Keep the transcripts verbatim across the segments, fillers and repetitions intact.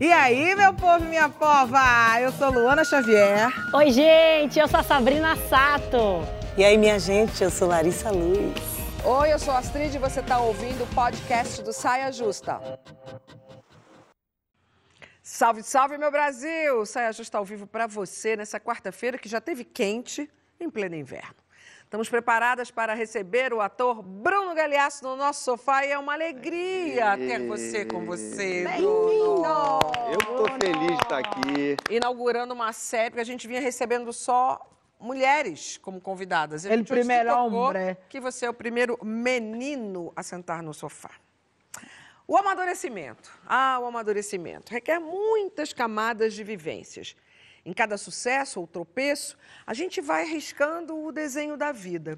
E aí, meu povo e minha pova? Eu sou Luana Xavier. Oi, gente, eu sou a Sabrina Sato. E aí, minha gente, eu sou Larissa Luz. Oi, eu sou a Astrid e você está ouvindo o podcast do Saia Justa. Salve, salve, meu Brasil! Saia Justa ao vivo para você nessa quarta-feira que já teve quente em pleno inverno. Estamos preparadas para receber o ator Bruno Gagliasso no nosso sofá e é uma alegria Aê. ter você com você. Bem-vindo! Eu estou feliz de estar aqui. Inaugurando uma série que a gente vinha recebendo só mulheres como convidadas. O primeiro homem. Que você é o primeiro menino a sentar no sofá. O amadurecimento. Ah, o amadurecimento. Requer muitas camadas de vivências. Em cada sucesso ou tropeço, a gente vai riscando o desenho da vida.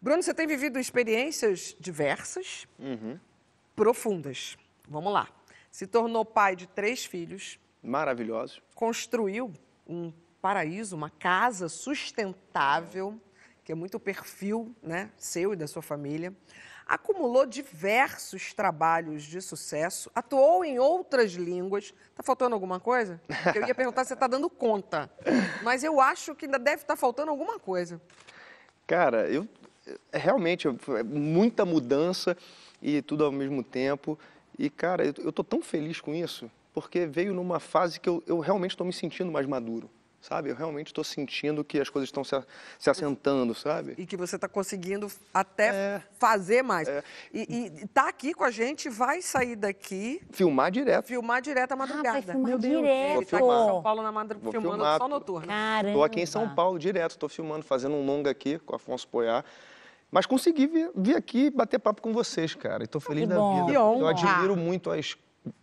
Bruno, você tem vivido experiências diversas, uhum. profundas. Vamos lá. Se tornou pai de três filhos. Maravilhoso. Construiu um paraíso, uma casa sustentável, que é muito o perfil, né, seu e da sua família. Acumulou diversos trabalhos de sucesso, atuou em outras línguas. Tá faltando alguma coisa? Eu ia perguntar se você tá dando conta, mas eu acho que ainda deve estar tá faltando alguma coisa. Cara, eu realmente, muita mudança e tudo ao mesmo tempo. E, cara, eu, eu tô tão feliz com isso, porque veio numa fase que eu, eu realmente estou me sentindo mais maduro. Sabe? Eu realmente estou sentindo que as coisas estão se, se assentando, sabe? E que você está conseguindo até é, fazer mais. É. E está aqui com a gente, vai sair daqui... Filmar direto. Filmar direto à madrugada. Ah, vai filmar Meu Deus. direto. Está aqui em São Paulo na madrugada, filmando filmar, só noturno. Caramba. Estou aqui em São Paulo direto, estou filmando, fazendo um longa aqui com o Afonso Poyar. Mas consegui vir, vir aqui bater papo com vocês, cara. Estou feliz que da bom. vida. Eu admiro muito as,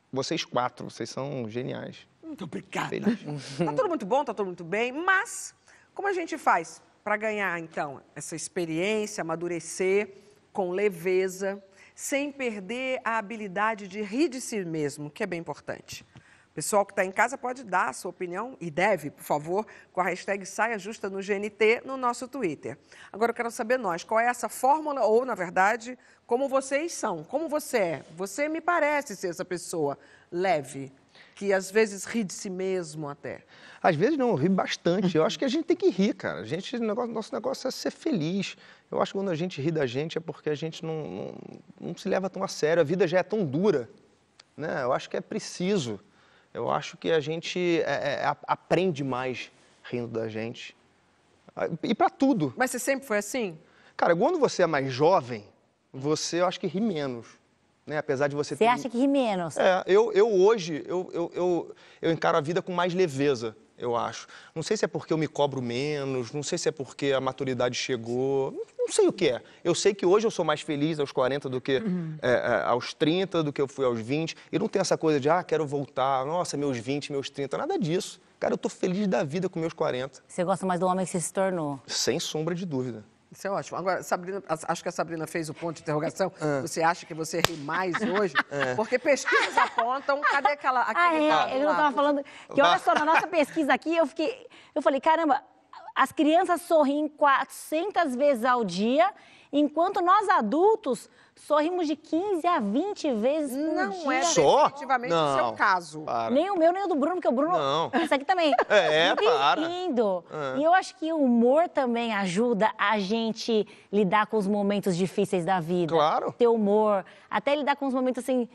vocês quatro, vocês são geniais. Muito obrigada. Está tudo muito bom, está tudo muito bem, mas como a gente faz para ganhar, então, essa experiência, amadurecer com leveza, sem perder a habilidade de rir de si mesmo, que é bem importante. O pessoal que está em casa pode dar a sua opinião, e deve, por favor, com a hashtag Saia Justa no G N T, no nosso Twitter. Agora eu quero saber, nós, qual é essa fórmula, ou, na verdade, como vocês são, como você é. Você me parece ser essa pessoa leve, que às vezes ri de si mesmo até. Às vezes não, eu ri bastante. Eu acho que a gente tem que rir, cara. A gente, negócio, nosso negócio é ser feliz. Eu acho que quando a gente ri da gente é porque a gente não, não, não se leva tão a sério. A vida já é tão dura, né? Eu acho que é preciso. Eu acho que a gente é, é, aprende mais rindo da gente. E pra tudo. Mas você sempre foi assim? Cara, quando você é mais jovem, você, eu acho que ri menos. Né? Apesar de você, você ter... acha que ri menos? É, eu, eu hoje, eu, eu, eu, eu encaro a vida com mais leveza, eu acho. Não sei se é porque eu me cobro menos, não sei se é porque a maturidade chegou, não sei o que é. Eu sei que hoje eu sou mais feliz aos quarenta do que uhum. é, é, aos trinta, do que eu fui aos vinte. E não tem essa coisa de, ah, quero voltar, nossa, meus vinte, meus trinta, nada disso. Cara, eu tô feliz da vida com meus quarenta. Você gosta mais do homem que você se tornou? Sem sombra de dúvida. Isso é ótimo. Agora, Sabrina, acho que a Sabrina fez o ponto de interrogação. Ah. Você acha que você ri mais hoje? É. Porque pesquisas apontam, cadê aquela... Aquele ah, é, eu não tava falando... Que olha só, na nossa pesquisa aqui, eu fiquei... Eu falei, caramba, as crianças sorriem quatrocentas vezes ao dia, enquanto nós adultos sorrimos de quinze a vinte vezes por dia. Não é definitivamente o seu caso. Para. Nem o meu, nem o do Bruno, porque o Bruno... Não. Esse aqui também. É, é para. Lindo. É. E eu acho que o humor também ajuda a gente lidar com os momentos difíceis da vida. Claro. Ter humor, até lidar com os momentos, assim,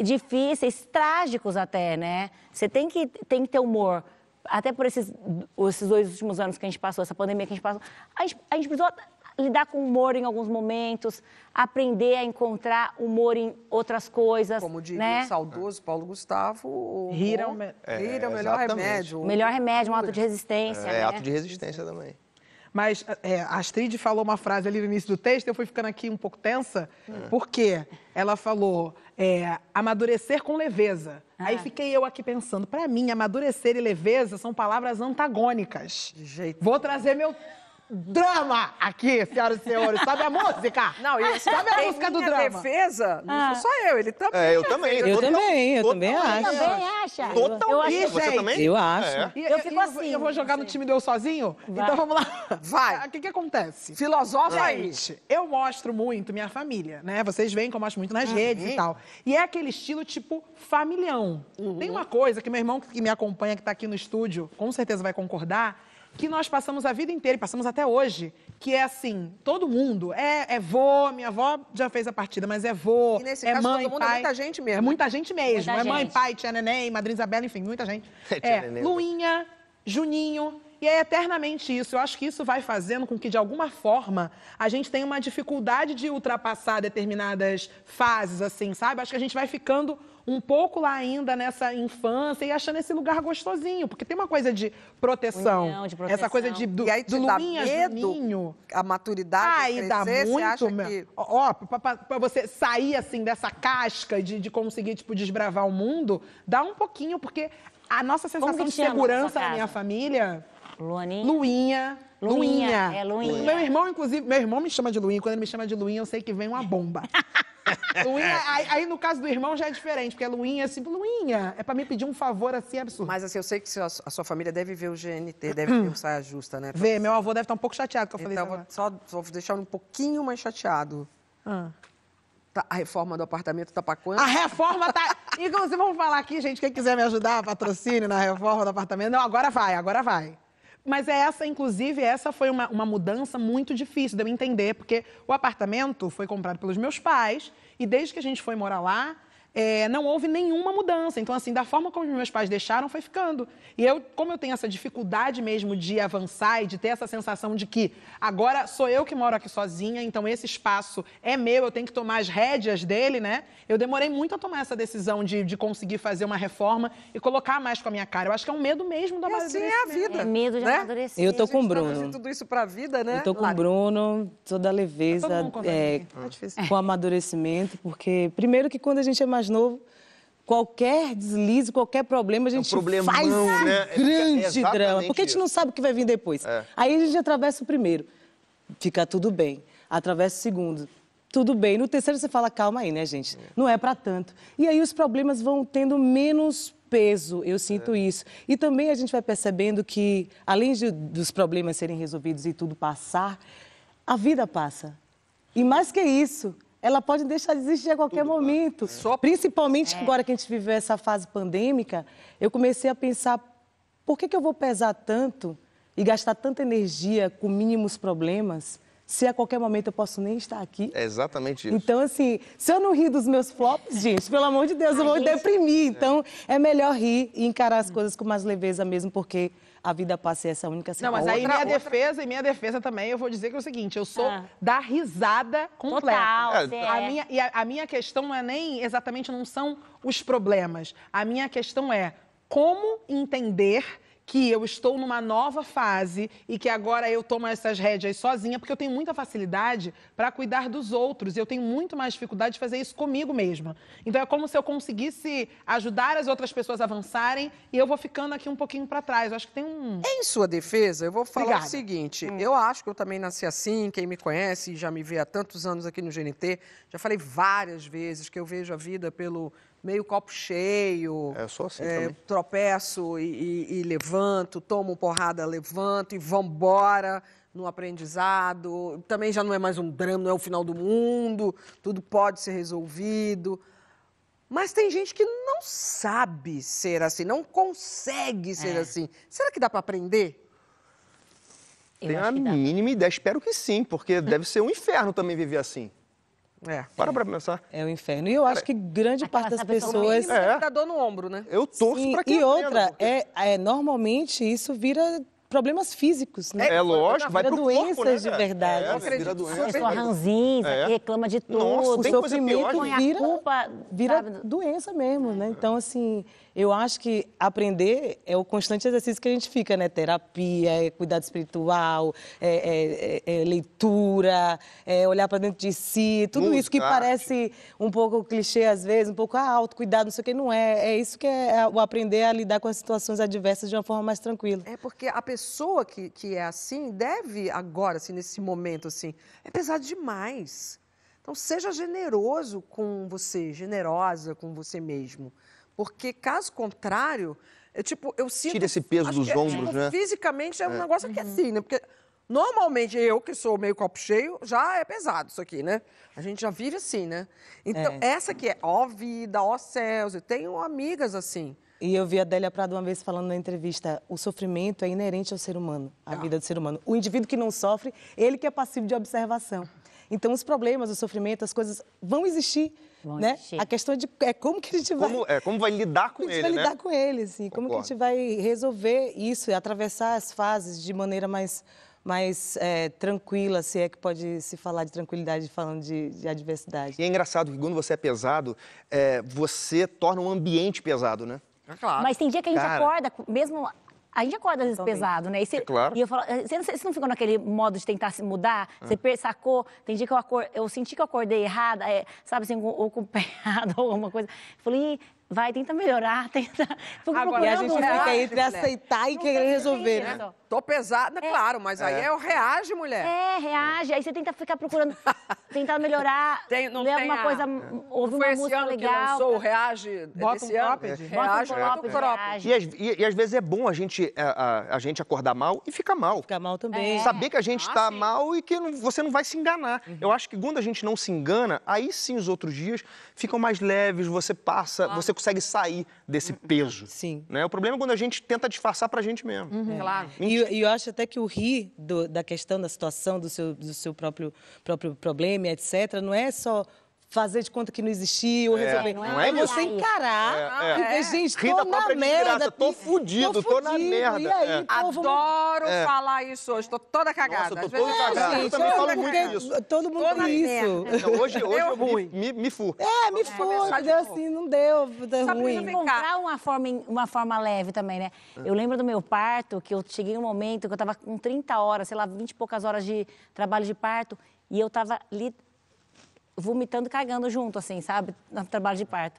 difíceis, trágicos até, né? Você tem que, tem que ter humor. Até por esses, esses dois últimos anos que a gente passou, essa pandemia que a gente passou, a gente, a gente precisou... lidar com humor em alguns momentos, aprender a encontrar humor em outras coisas. Como diria né? o saudoso Paulo Gustavo, rir é o me... é, melhor remédio. Melhor remédio, um ato de resistência. É, né? Ato de resistência também. Mas é, a Astrid falou uma frase ali no início do texto, eu fui ficando aqui um pouco tensa, é. porque ela falou, é, amadurecer com leveza. Ah. Aí fiquei eu aqui pensando, para mim, amadurecer e leveza são palavras antagônicas. De jeito Vou trazer meu... drama aqui, senhoras e senhores. Sabe a música? Não, eu sabe a música do drama. Defesa, não ah. sou só eu, ele também. É, eu também. Eu também, eu também acho. Eu também acho. Totalmente. Você também? Eu acho. Eu fico assim. Eu vou jogar no time do eu sozinho? Então vamos lá. Vai. O que que acontece? Filosofamente, eu mostro muito minha família, né? Vocês veem que eu mostro muito nas redes e tal. E é aquele estilo tipo familião. Tem uma coisa que meu irmão que me acompanha, que tá aqui no estúdio, com certeza vai concordar, que nós passamos a vida inteira, e passamos até hoje, que é assim, todo mundo, é, é vô, minha avó já fez a partida, mas é vô, e nesse é caso, mãe, todo mundo pai. É muita gente mesmo. É muita gente mesmo, muita é gente. Mãe, pai, tia Neném, madrinha Isabela, enfim, muita gente. É, é Luinha, Juninho, e é eternamente isso. Eu acho que isso vai fazendo com que, de alguma forma, a gente tenha uma dificuldade de ultrapassar determinadas fases, assim, sabe? Acho que a gente vai ficando um pouco lá ainda nessa infância e achando esse lugar gostosinho, porque tem uma coisa de proteção, União, de proteção. Essa coisa de do, e aí do Luminha, Juninho, a maturidade aí crescer, dá muito, você acha meu, que... ó, para você sair assim dessa casca de, de conseguir tipo desbravar o mundo, dá um pouquinho, porque a nossa sensação de segurança na minha família, Luaninha. Luinha, Luinha, Luinha. É, Luinha. Meu irmão, inclusive, meu irmão me chama de Luinha, quando ele me chama de Luinha, eu sei que vem uma bomba. Luinha, aí, aí no caso do irmão já é diferente, porque é Luinha, assim, Luinha, é pra me pedir um favor assim absurdo. Mas assim, eu sei que a sua família deve ver o G N T, deve ver o Saia Justa, né? Vê, meu avô deve estar um pouco chateado que eu falei. Então, vou só, só vou deixar um pouquinho mais chateado. Ah. Tá, a reforma do apartamento tá pra quando? A reforma tá... Inclusive, vamos falar aqui, gente, quem quiser me ajudar, patrocínio na reforma do apartamento. Não, agora vai, agora vai. Mas é essa, inclusive, essa foi uma, uma mudança muito difícil de eu entender, porque o apartamento foi comprado pelos meus pais e desde que a gente foi morar lá, é, não houve nenhuma mudança. Então, assim, da forma como meus pais deixaram, foi ficando. E eu, como eu tenho essa dificuldade mesmo de avançar e de ter essa sensação de que agora sou eu que moro aqui sozinha, então esse espaço é meu, eu tenho que tomar as rédeas dele, né? Eu demorei muito a tomar essa decisão de, de conseguir fazer uma reforma e colocar mais com a minha cara. Eu acho que é um medo mesmo do amadurecimento. E assim é a vida. É medo de né? amadurecer. Eu tô com o Bruno. Tá tudo isso pra vida, né? Eu tô com o Bruno, toda a leveza, é, é com o amadurecimento, porque primeiro que quando a gente é mais novo, qualquer deslize, qualquer problema, a gente é um faz um né? grande é drama. Porque a gente isso. não sabe o que vai vir depois. É. Aí a gente atravessa o primeiro, fica tudo bem. Atravessa o segundo, tudo bem. No terceiro você fala, calma aí, né, gente? É. Não é pra tanto. E aí os problemas vão tendo menos peso, eu sinto é. isso. E também a gente vai percebendo que, além de, dos problemas serem resolvidos e tudo passar, a vida passa. E mais que isso... ela pode deixar de existir a qualquer Tudo momento. Só... Principalmente é. agora que a gente viveu essa fase pandêmica, eu comecei a pensar, por que que eu vou pesar tanto e gastar tanta energia com mínimos problemas, se a qualquer momento eu posso nem estar aqui? É exatamente isso. Então, assim, se eu não rir dos meus flops, gente, pelo amor de Deus, eu vou me deprimir. Então, é melhor rir e encarar as coisas com mais leveza mesmo, porque... a vida passa essa única semana. Não, mas aí outra, minha outra... defesa e minha defesa também, eu vou dizer que é o seguinte, eu sou ah. da risada completa. Total, é. a minha, e a, a minha questão não é nem, exatamente, não são os problemas. A minha questão é como entender que eu estou numa nova fase e que agora eu tomo essas rédeas sozinha, porque eu tenho muita facilidade para cuidar dos outros e eu tenho muito mais dificuldade de fazer isso comigo mesma. Então, é como se eu conseguisse ajudar as outras pessoas a avançarem e eu vou ficando aqui um pouquinho para trás. Eu acho que tem um... Em sua defesa, eu vou falar Obrigada. o seguinte, hum. eu acho que eu também nasci assim, quem me conhece e já me vê há tantos anos aqui no G N T, já falei várias vezes que eu vejo a vida pelo... meio copo cheio, é, só assim, é, tropeço e, e, e levanto, tomo porrada, levanto e vambora no aprendizado. Também já não é mais um drama, não é o final do mundo, tudo pode ser resolvido. Mas tem gente que não sabe ser assim, não consegue ser é. assim. Será que dá para aprender? Eu Tenho a mínima ideia, espero que sim, porque deve ser um inferno também viver assim. É. Para é. pra pensar. É o um inferno. E eu Cara, acho que grande parte das pessoas... É. Dá dor no ombro, né? Eu torço Sim, pra quem E outra, porque... é, é, normalmente isso vira problemas físicos, né? É, é lógico, vai pro doenças corpo, doenças né, de verdade. É, é, vira doença. Pessoa ranzinza, é. reclama de tudo. Nossa, o sofrimento pior, vira, culpa, vira doença mesmo, né? Então, assim, eu acho que aprender é o constante exercício que a gente fica, né? Terapia, é cuidado espiritual, é, é, é, é leitura, é olhar para dentro de si, tudo Música, isso que parece um pouco clichê às vezes, um pouco ah, autocuidado, não sei o que, não é. É isso que é o aprender a lidar com as situações adversas de uma forma mais tranquila. É porque a pessoa pessoa que, que é assim deve agora, assim, nesse momento, assim, é pesado demais. Então, seja generoso com você, generosa com você mesmo. Porque, caso contrário, eu, tipo, eu sinto... Tira esse peso dos que, ombros, tipo, né? Fisicamente é um é. negócio uhum. que é assim, né? Porque, normalmente, eu que sou meio copo cheio, já é pesado isso aqui, né? A gente já vive assim, né? Então, é. essa aqui é, ó vida, ó céus, eu tenho amigas assim. E eu vi a Adélia Prado uma vez falando na entrevista, o sofrimento é inerente ao ser humano, à ah. vida do ser humano. O indivíduo que não sofre, ele que é passivo de observação. Então, os problemas, o sofrimento, as coisas vão existir, vão né? Existir. A questão de, é como que a gente vai... Como, é, como vai lidar com ele, né? Como a gente vai lidar com ele, assim. Como que a gente vai resolver isso e atravessar as fases de maneira mais, mais é, tranquila, se é que pode se falar de tranquilidade falando de, de adversidade. E é engraçado que quando você é pesado, é, você torna um ambiente pesado, né? É claro. Mas tem dia que a gente Cara. acorda, mesmo... A gente acorda às vezes Também. pesado, né? E, cê, é claro. e eu falo, você não, não ficou naquele modo de tentar se mudar? Você ah. sacou? Tem dia que eu, acor, eu senti que eu acordei errada, é, sabe assim, ou com o pé errado ou alguma coisa. Eu falei, vai, tenta melhorar, tenta... Agora, e a gente fica né? entre aceitar e não querer resolver, né? né? Tô pesada, é. claro, mas é. aí eu reage, mulher. É, reage. Aí você tenta ficar procurando, tentar melhorar, tem, não ler tem alguma a... coisa, é. ouvir uma música legal. Foi esse ano que lançou o Reage, bota um cropped. Reage, bota um cropped. E às vezes é bom a gente... A, a, a gente acordar mal e ficar mal. Ficar mal também. É. Saber que a gente está ah, mal e que não, você não vai se enganar. Uhum. Eu acho que quando a gente não se engana, aí sim os outros dias ficam mais leves, você passa, ah. você consegue sair desse peso. Sim. Né? O problema é quando a gente tenta disfarçar pra gente mesmo. Uhum. É. Claro. E, e eu acho até que o rir do, da questão, da situação, do seu, do seu próprio, próprio problema, etcétera, não é só... fazer de conta que não existiu, é, resolver. Não é, é você encarar é, é, e dizer, é. gente, tô Rita na merda. Tô fudido, tô, fudido, tô na merda. E aí, é. povo, adoro é. falar isso hoje, tô toda cagada. Nossa, eu tô toda cagada, gente, eu também eu falo muito isso. Todo mundo toda isso. Não, hoje hoje eu ruim. me, me fu. É, me é, fu, deu assim, não deu, deu Sabrina, ruim. Encontrar uma forma, uma forma leve também, né? É. Eu lembro do meu parto, que eu cheguei num momento que eu tava com trinta horas, sei lá, vinte e poucas horas de trabalho de parto, e eu tava ali... vomitando e cagando junto, assim, sabe? No trabalho de parto.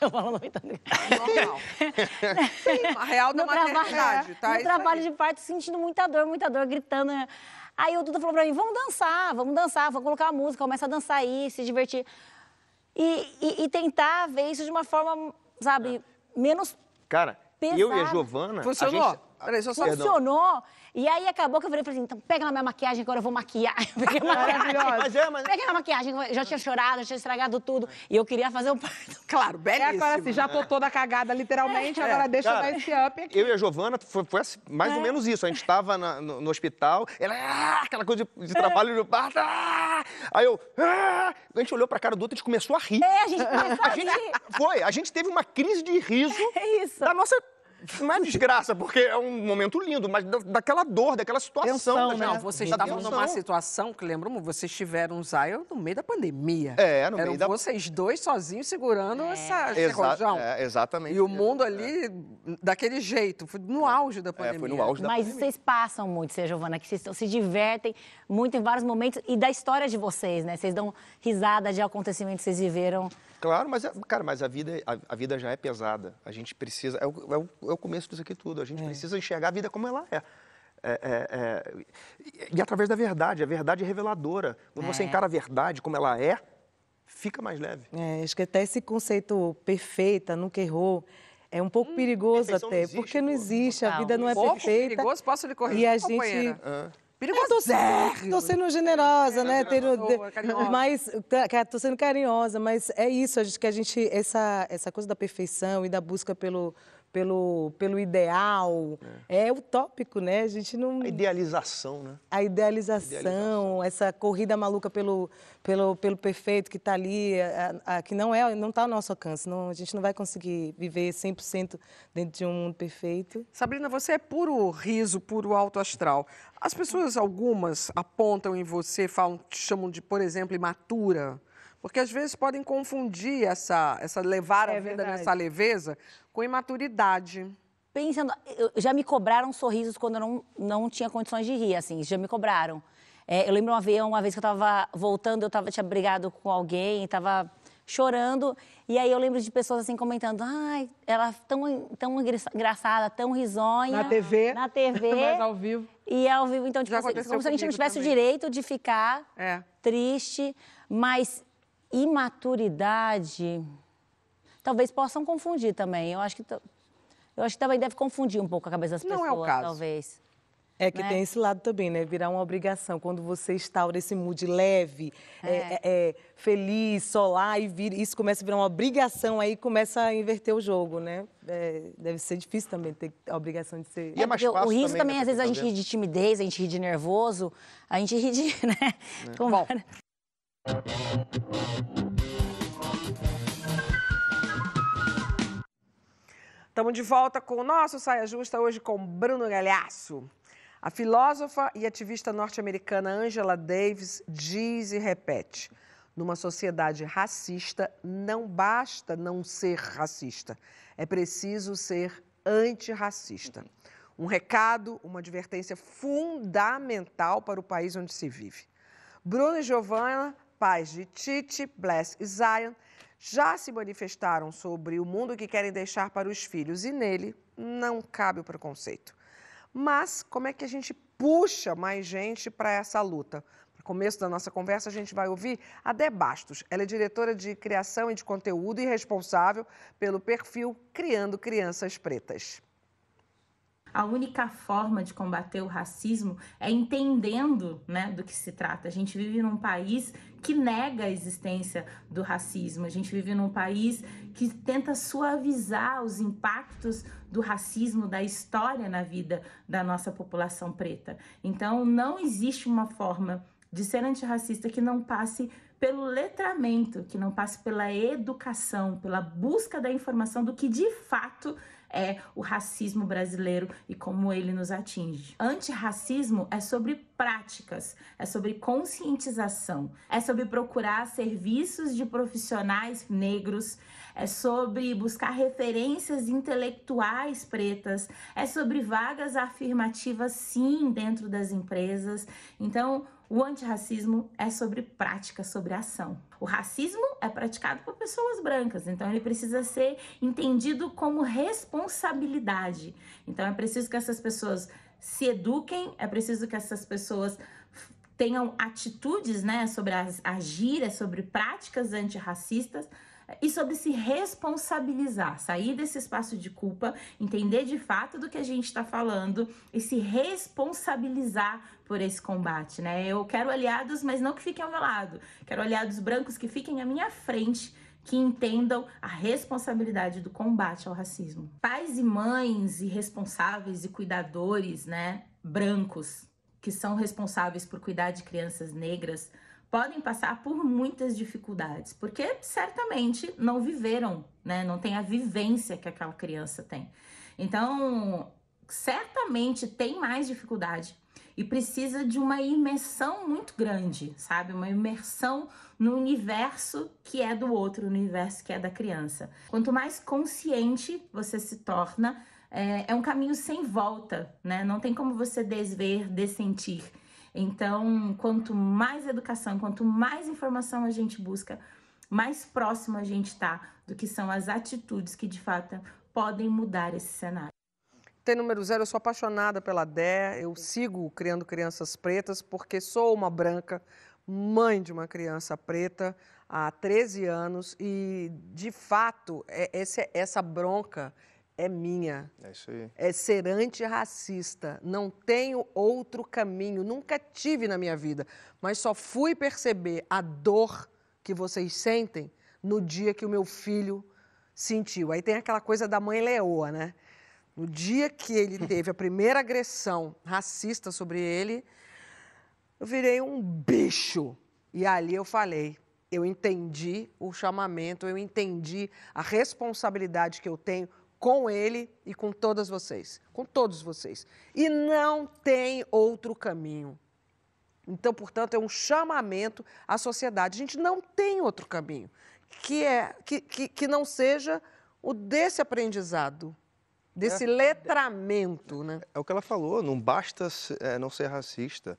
Eu falo vomitando e cagando. Normal. A real da maternidade, tá? No trabalho de parto, sentindo muita dor, muita dor, gritando. Aí o Duda falou pra mim, vamos dançar, vamos dançar, vou colocar a música, começa a dançar aí, se divertir. E, e, e tentar ver isso de uma forma, sabe, menos Cara, pesada. Eu e a Giovanna... Funcionou? A gente... Peraí, só Funcionou. E aí acabou que eu falei assim, então pega na minha maquiagem, agora eu vou maquiar. Eu peguei uma maquiagem, mas é, mas... Pega na maquiagem, eu já tinha chorado, já tinha estragado tudo. E eu queria fazer um parto. Claro, belíssimo. É, agora assim, já tô toda cagada, literalmente, é, agora é. deixa eu dar esse up aqui. Eu e a Giovanna, foi, foi assim, mais é. ou menos isso. A gente tava na, no, no hospital, ela, ah, aquela coisa de, de trabalho, de parto, ah, aí eu, ah, a gente olhou pra cara do outro e a gente começou a rir. É, a gente começou a, a rir. Gente, foi, a gente teve uma crise de riso é isso. da nossa... Não é desgraça, porque é um momento lindo, mas da, daquela dor, daquela situação. Tensão, da... né? Não, vocês estavam numa situação que, lembram, vocês tiveram um Zion no meio da pandemia. É, no Eram meio da... vocês dois sozinhos segurando é. essa recorjão. Exa é, exatamente. E o mundo ali, é. daquele jeito, foi no auge da pandemia. É, foi no auge da mas pandemia. Mas vocês passam muito, você, Giovanna, que vocês se divertem muito em vários momentos e da história de vocês, né? Vocês dão risada de acontecimentos que vocês viveram. Claro, mas, cara, mas a vida, a, a vida já é pesada. A gente precisa... É o, é o, é o começo disso aqui tudo. A gente é. precisa enxergar a vida como ela é. É, é, é e, e através da verdade. A verdade é reveladora. Quando é. você encara a verdade como ela é, fica mais leve. É, acho que até esse conceito perfeita, nunca errou, é um pouco hum, perigoso até. Não existe, porque não existe, não, a vida não é perfeita. Um pouco perigoso, posso lhe corrigir, e a gente... Ah. Perigoso. Estou sendo generosa, é, né? Generosa, mas estou sendo carinhosa, mas é isso, acho que a gente essa essa coisa da perfeição e da busca pelo pelo pelo ideal é, é utópico, né? A gente não a idealização, né? A idealização, idealização. Essa corrida maluca pelo pelo pelo perfeito que está ali, a, a, que não é não está ao nosso alcance, não, a gente não vai conseguir viver cem por cento dentro de um mundo perfeito. Sabrina, você é puro riso, puro alto astral. As pessoas, algumas, apontam em você, falam, te chamam de, por exemplo, imatura, porque às vezes podem confundir essa, essa levar é a vida nessa leveza com imaturidade. Pensando, eu, já me cobraram sorrisos quando eu não, não tinha condições de rir, assim, já me cobraram. É, eu lembro uma vez, uma vez que eu estava voltando, eu tava, tinha brigado com alguém, estava chorando. E aí eu lembro de pessoas assim comentando, ai, ela tão, tão engraçada, tão risonha. Na T V. Na T V. Mas ao vivo. E ao vivo, então, tipo, como se a gente não tivesse também o direito de ficar é. triste. Mas imaturidade, talvez possam confundir também. Eu acho que, eu acho que também deve confundir um pouco a cabeça das não pessoas, é o caso. Talvez. É que né? tem esse lado também, né? Virar uma obrigação. Quando você instaura esse mood leve, é. É, é, feliz, solar, e vir, isso começa a virar uma obrigação, aí começa a inverter o jogo, né? É, deve ser difícil também ter a obrigação de ser... É, é mais fácil o riso também, também às vezes, a gente ri de timidez, a gente ri de nervoso, a gente ri de... né? É. Com... Bom... Estamos de volta com o nosso Saia Justa, hoje com Bruno Gagliasso. A filósofa e ativista norte-americana Angela Davis diz e repete: numa sociedade racista, não basta não ser racista, é preciso ser antirracista. Um recado, uma advertência fundamental para o país onde se vive. Bruno e Giovanna, pais de Tite, Bless e Zion, já se manifestaram sobre o mundo que querem deixar para os filhos e nele não cabe o preconceito. Mas como é que a gente puxa mais gente para essa luta? No começo da nossa conversa, a gente vai ouvir a Dé Bastos. Ela é diretora de criação e de conteúdo e responsável pelo perfil Criando Crianças Pretas. A única forma de combater o racismo é entendendo, né, do que se trata. A gente vive num país que nega a existência do racismo. A gente vive num país que tenta suavizar os impactos do racismo, da história na vida da nossa população preta. Então, não existe uma forma de ser antirracista que não passe pelo letramento, que não passe pela educação, pela busca da informação do que de fato é o racismo brasileiro e como ele nos atinge. Antirracismo é sobre práticas, é sobre conscientização, é sobre procurar serviços de profissionais negros, é sobre buscar referências intelectuais pretas, é sobre vagas afirmativas, sim, dentro das empresas. Então, o antirracismo é sobre prática, sobre ação. O racismo é praticado por pessoas brancas, então ele precisa ser entendido como responsabilidade. Então é preciso que essas pessoas se eduquem, é preciso que essas pessoas tenham atitudes, né, sobre as, agir, sobre práticas antirracistas e sobre se responsabilizar, sair desse espaço de culpa, entender de fato do que a gente está falando e se responsabilizar por esse combate, né? Eu quero aliados, mas não que fiquem ao meu lado. Quero aliados brancos que fiquem à minha frente, que entendam a responsabilidade do combate ao racismo. Pais e mães e responsáveis e cuidadores, né, brancos, que são responsáveis por cuidar de crianças negras, podem passar por muitas dificuldades, porque certamente não viveram, né? Não tem a vivência que aquela criança tem. Então, certamente tem mais dificuldade e precisa de uma imersão muito grande, sabe? Uma imersão no universo que é do outro, no universo que é da criança. Quanto mais consciente você se torna, é, é um caminho sem volta, né? Não tem como você desver, dessentir. Então, quanto mais educação, quanto mais informação a gente busca, mais próximo a gente está do que são as atitudes que, de fato, podem mudar esse cenário. Tem número zero, eu sou apaixonada pela Dé, eu sigo Criando Crianças Pretas porque sou uma branca, mãe de uma criança preta há treze anos e, de fato, é, essa, essa bronca é minha. É isso aí. É ser antirracista. Não tenho outro caminho. Nunca tive na minha vida. Mas só fui perceber a dor que vocês sentem no dia que o meu filho sentiu. Aí tem aquela coisa da mãe leoa, né? No dia que ele teve a primeira agressão racista sobre ele, eu virei um bicho. E ali eu falei... Eu entendi o chamamento, eu entendi a responsabilidade que eu tenho com ele e com todas vocês, com todos vocês. E não tem outro caminho. Então, portanto, é um chamamento à sociedade. A gente não tem outro caminho que, é, que, que, que não seja o desse aprendizado, desse é, letramento, né? É o que ela falou, não basta é, não ser racista,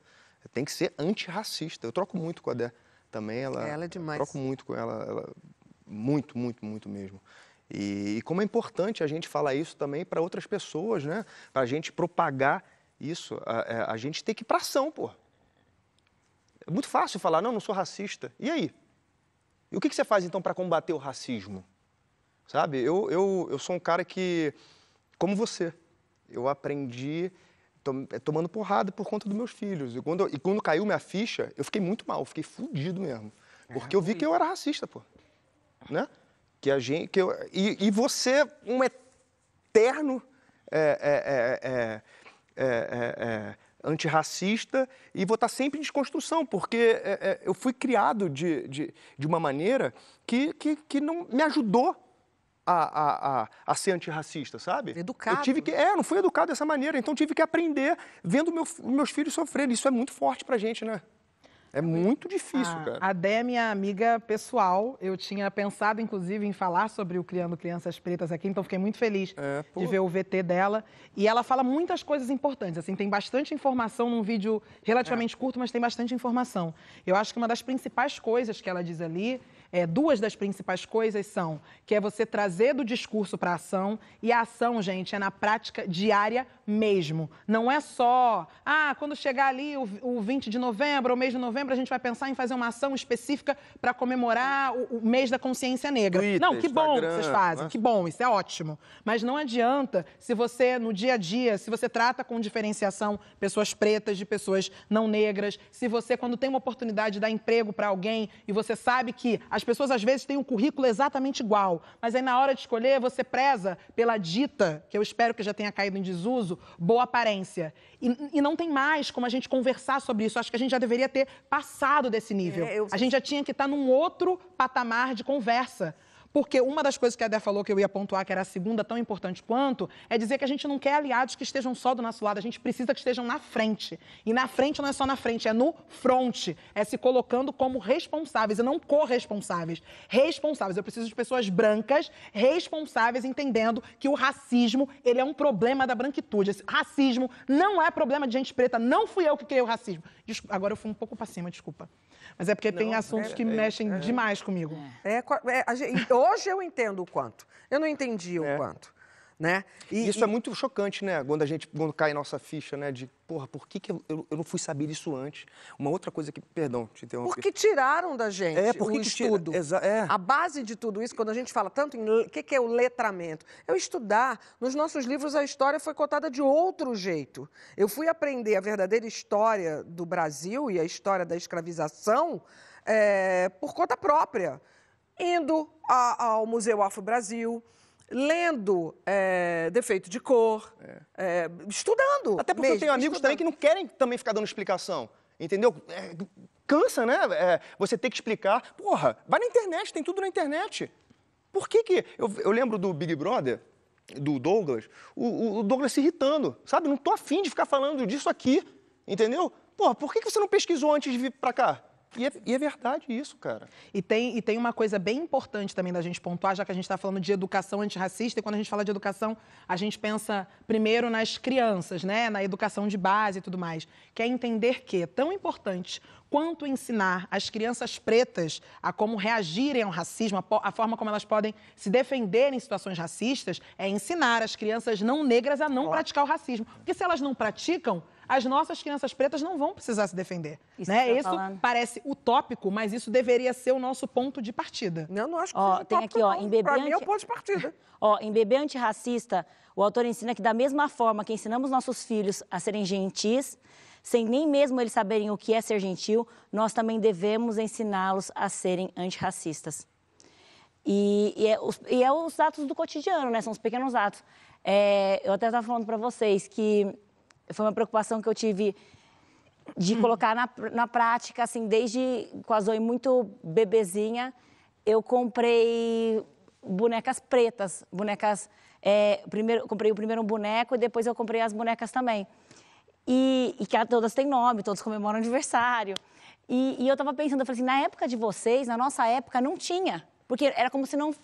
tem que ser antirracista. Eu troco muito com a Dé também. Ela, ela é demais. Eu troco muito com ela, ela... muito, muito, muito mesmo. E, e como é importante a gente falar isso também para outras pessoas, né? Para a gente propagar isso, a, a gente tem que ir para ação, pô. É muito fácil falar, não, não sou racista. E aí? E o que, que você faz, então, para combater o racismo? Sabe, eu, eu, eu sou um cara que, como você, eu aprendi tom, tomando porrada por conta dos meus filhos. E quando, e quando caiu minha ficha, eu fiquei muito mal, fiquei fudido mesmo. Porque eu vi que eu era racista, pô. Né? Que a gente, que eu, e, e você, um eterno é, é, é, é, é, é, antirracista, e vou estar sempre em desconstrução, porque é, é, eu fui criado de, de, de uma maneira que, que, que não me ajudou a, a, a, a ser antirracista, sabe? Educado. Eu tive que, é, não fui educado dessa maneira, então tive que aprender vendo meu, meus filhos sofrerem. Isso é muito forte pra gente, né? É muito difícil, a, cara. A Dé é minha amiga pessoal. Eu tinha pensado, inclusive, em falar sobre o Criando Crianças Pretas aqui, então fiquei muito feliz é, de ver o V T dela. E ela fala muitas coisas importantes, assim, tem bastante informação num vídeo relativamente é. curto, mas tem bastante informação. Eu acho que uma das principais coisas que ela diz ali, é, duas das principais coisas são, que é você trazer do discurso para a ação, e a ação, gente, é na prática diária mesmo. Não é só, ah, quando chegar ali o, o vinte de novembro, ou mês de novembro, a gente vai pensar em fazer uma ação específica para comemorar o, o mês da consciência negra. Twitter, não, que Instagram, bom que vocês fazem, né? Que bom, isso é ótimo. Mas não adianta se você, no dia a dia, se você trata com diferenciação pessoas pretas de pessoas não negras, se você, quando tem uma oportunidade de dar emprego para alguém e você sabe que as pessoas, às vezes, têm um currículo exatamente igual, mas aí, na hora de escolher, você preza pela dita, que eu espero que já tenha caído em desuso, boa aparência. E, e não tem mais como a gente conversar sobre isso. Acho que a gente já deveria ter passado desse nível. É, eu... A gente já tinha que estar num outro patamar de conversa. Porque uma das coisas que a Dé falou, que eu ia pontuar, que era a segunda tão importante quanto, é dizer que a gente não quer aliados que estejam só do nosso lado, a gente precisa que estejam na frente. E na frente não é só na frente, é no front. É se colocando como responsáveis e não corresponsáveis. Responsáveis. Eu preciso de pessoas brancas, responsáveis, entendendo que o racismo, ele é um problema da branquitude. Esse racismo não é problema de gente preta, não fui eu que criei o racismo. Desculpa, agora eu fui um pouco pra cima, desculpa. Mas é porque não, tem assuntos é, que é, mexem é, demais comigo. É, é, a gente, hoje eu entendo o quanto. Eu não entendi o é. quanto, né? E, isso e... é muito chocante, né? Quando a gente quando cai nossa ficha, né? De, porra, por que, que eu, eu, eu não fui saber disso antes? Uma outra coisa que... Perdão, te interromper. Porque tiraram da gente é, porque o estudo. Tira... É. A base de tudo isso, quando a gente fala tanto em... O que, que é o letramento? É o estudar. Nos nossos livros, a história foi contada de outro jeito. Eu fui aprender a verdadeira história do Brasil e a história da escravização é, por conta própria. Indo a, ao Museu Afro-Brasil, lendo é, Defeito de Cor, é. É, estudando. Até porque mesmo, eu tenho amigos estudando. Também que não querem também ficar dando explicação, entendeu? É, cansa, né? É, você ter que explicar. Porra, vai na internet, tem tudo na internet. Por que que... Eu, eu lembro do Big Brother, do Douglas, o, o Douglas se irritando, sabe? Não tô afim de ficar falando disso aqui, entendeu? Porra, por que que você não pesquisou antes de vir pra cá? E é, e é verdade isso, cara. E tem, e tem uma coisa bem importante também da gente pontuar, já que a gente está falando de educação antirracista, e quando a gente fala de educação, a gente pensa primeiro nas crianças, né? Na educação de base e tudo mais. Que é entender que é tão importante quanto ensinar as crianças pretas a como reagirem ao racismo, a, a forma como elas podem se defender em situações racistas, é ensinar as crianças não negras a não Ó. praticar o racismo. Porque se elas não praticam, as nossas crianças pretas não vão precisar se defender. Isso, né? Isso parece utópico, mas isso deveria ser o nosso ponto de partida. Eu não acho que ó, tem aqui, ó, em bebê anti... mim é o ponto de partida. Ó, em bebê antirracista, o autor ensina que da mesma forma que ensinamos nossos filhos a serem gentis, sem nem mesmo eles saberem o que é ser gentil, nós também devemos ensiná-los a serem antirracistas. E, e, é, os, e é os atos do cotidiano, né? São os pequenos atos. É, eu até estava falando para vocês que foi uma preocupação que eu tive de colocar na, na prática, assim, desde com a Zoe muito bebezinha, eu comprei bonecas pretas, bonecas, é, primeiro, comprei o primeiro boneco e depois eu comprei as bonecas também. E, e que todas têm nome, todas comemoram aniversário. E, e eu tava pensando, eu falei assim, na época de vocês, na nossa época, não tinha, porque era como se não,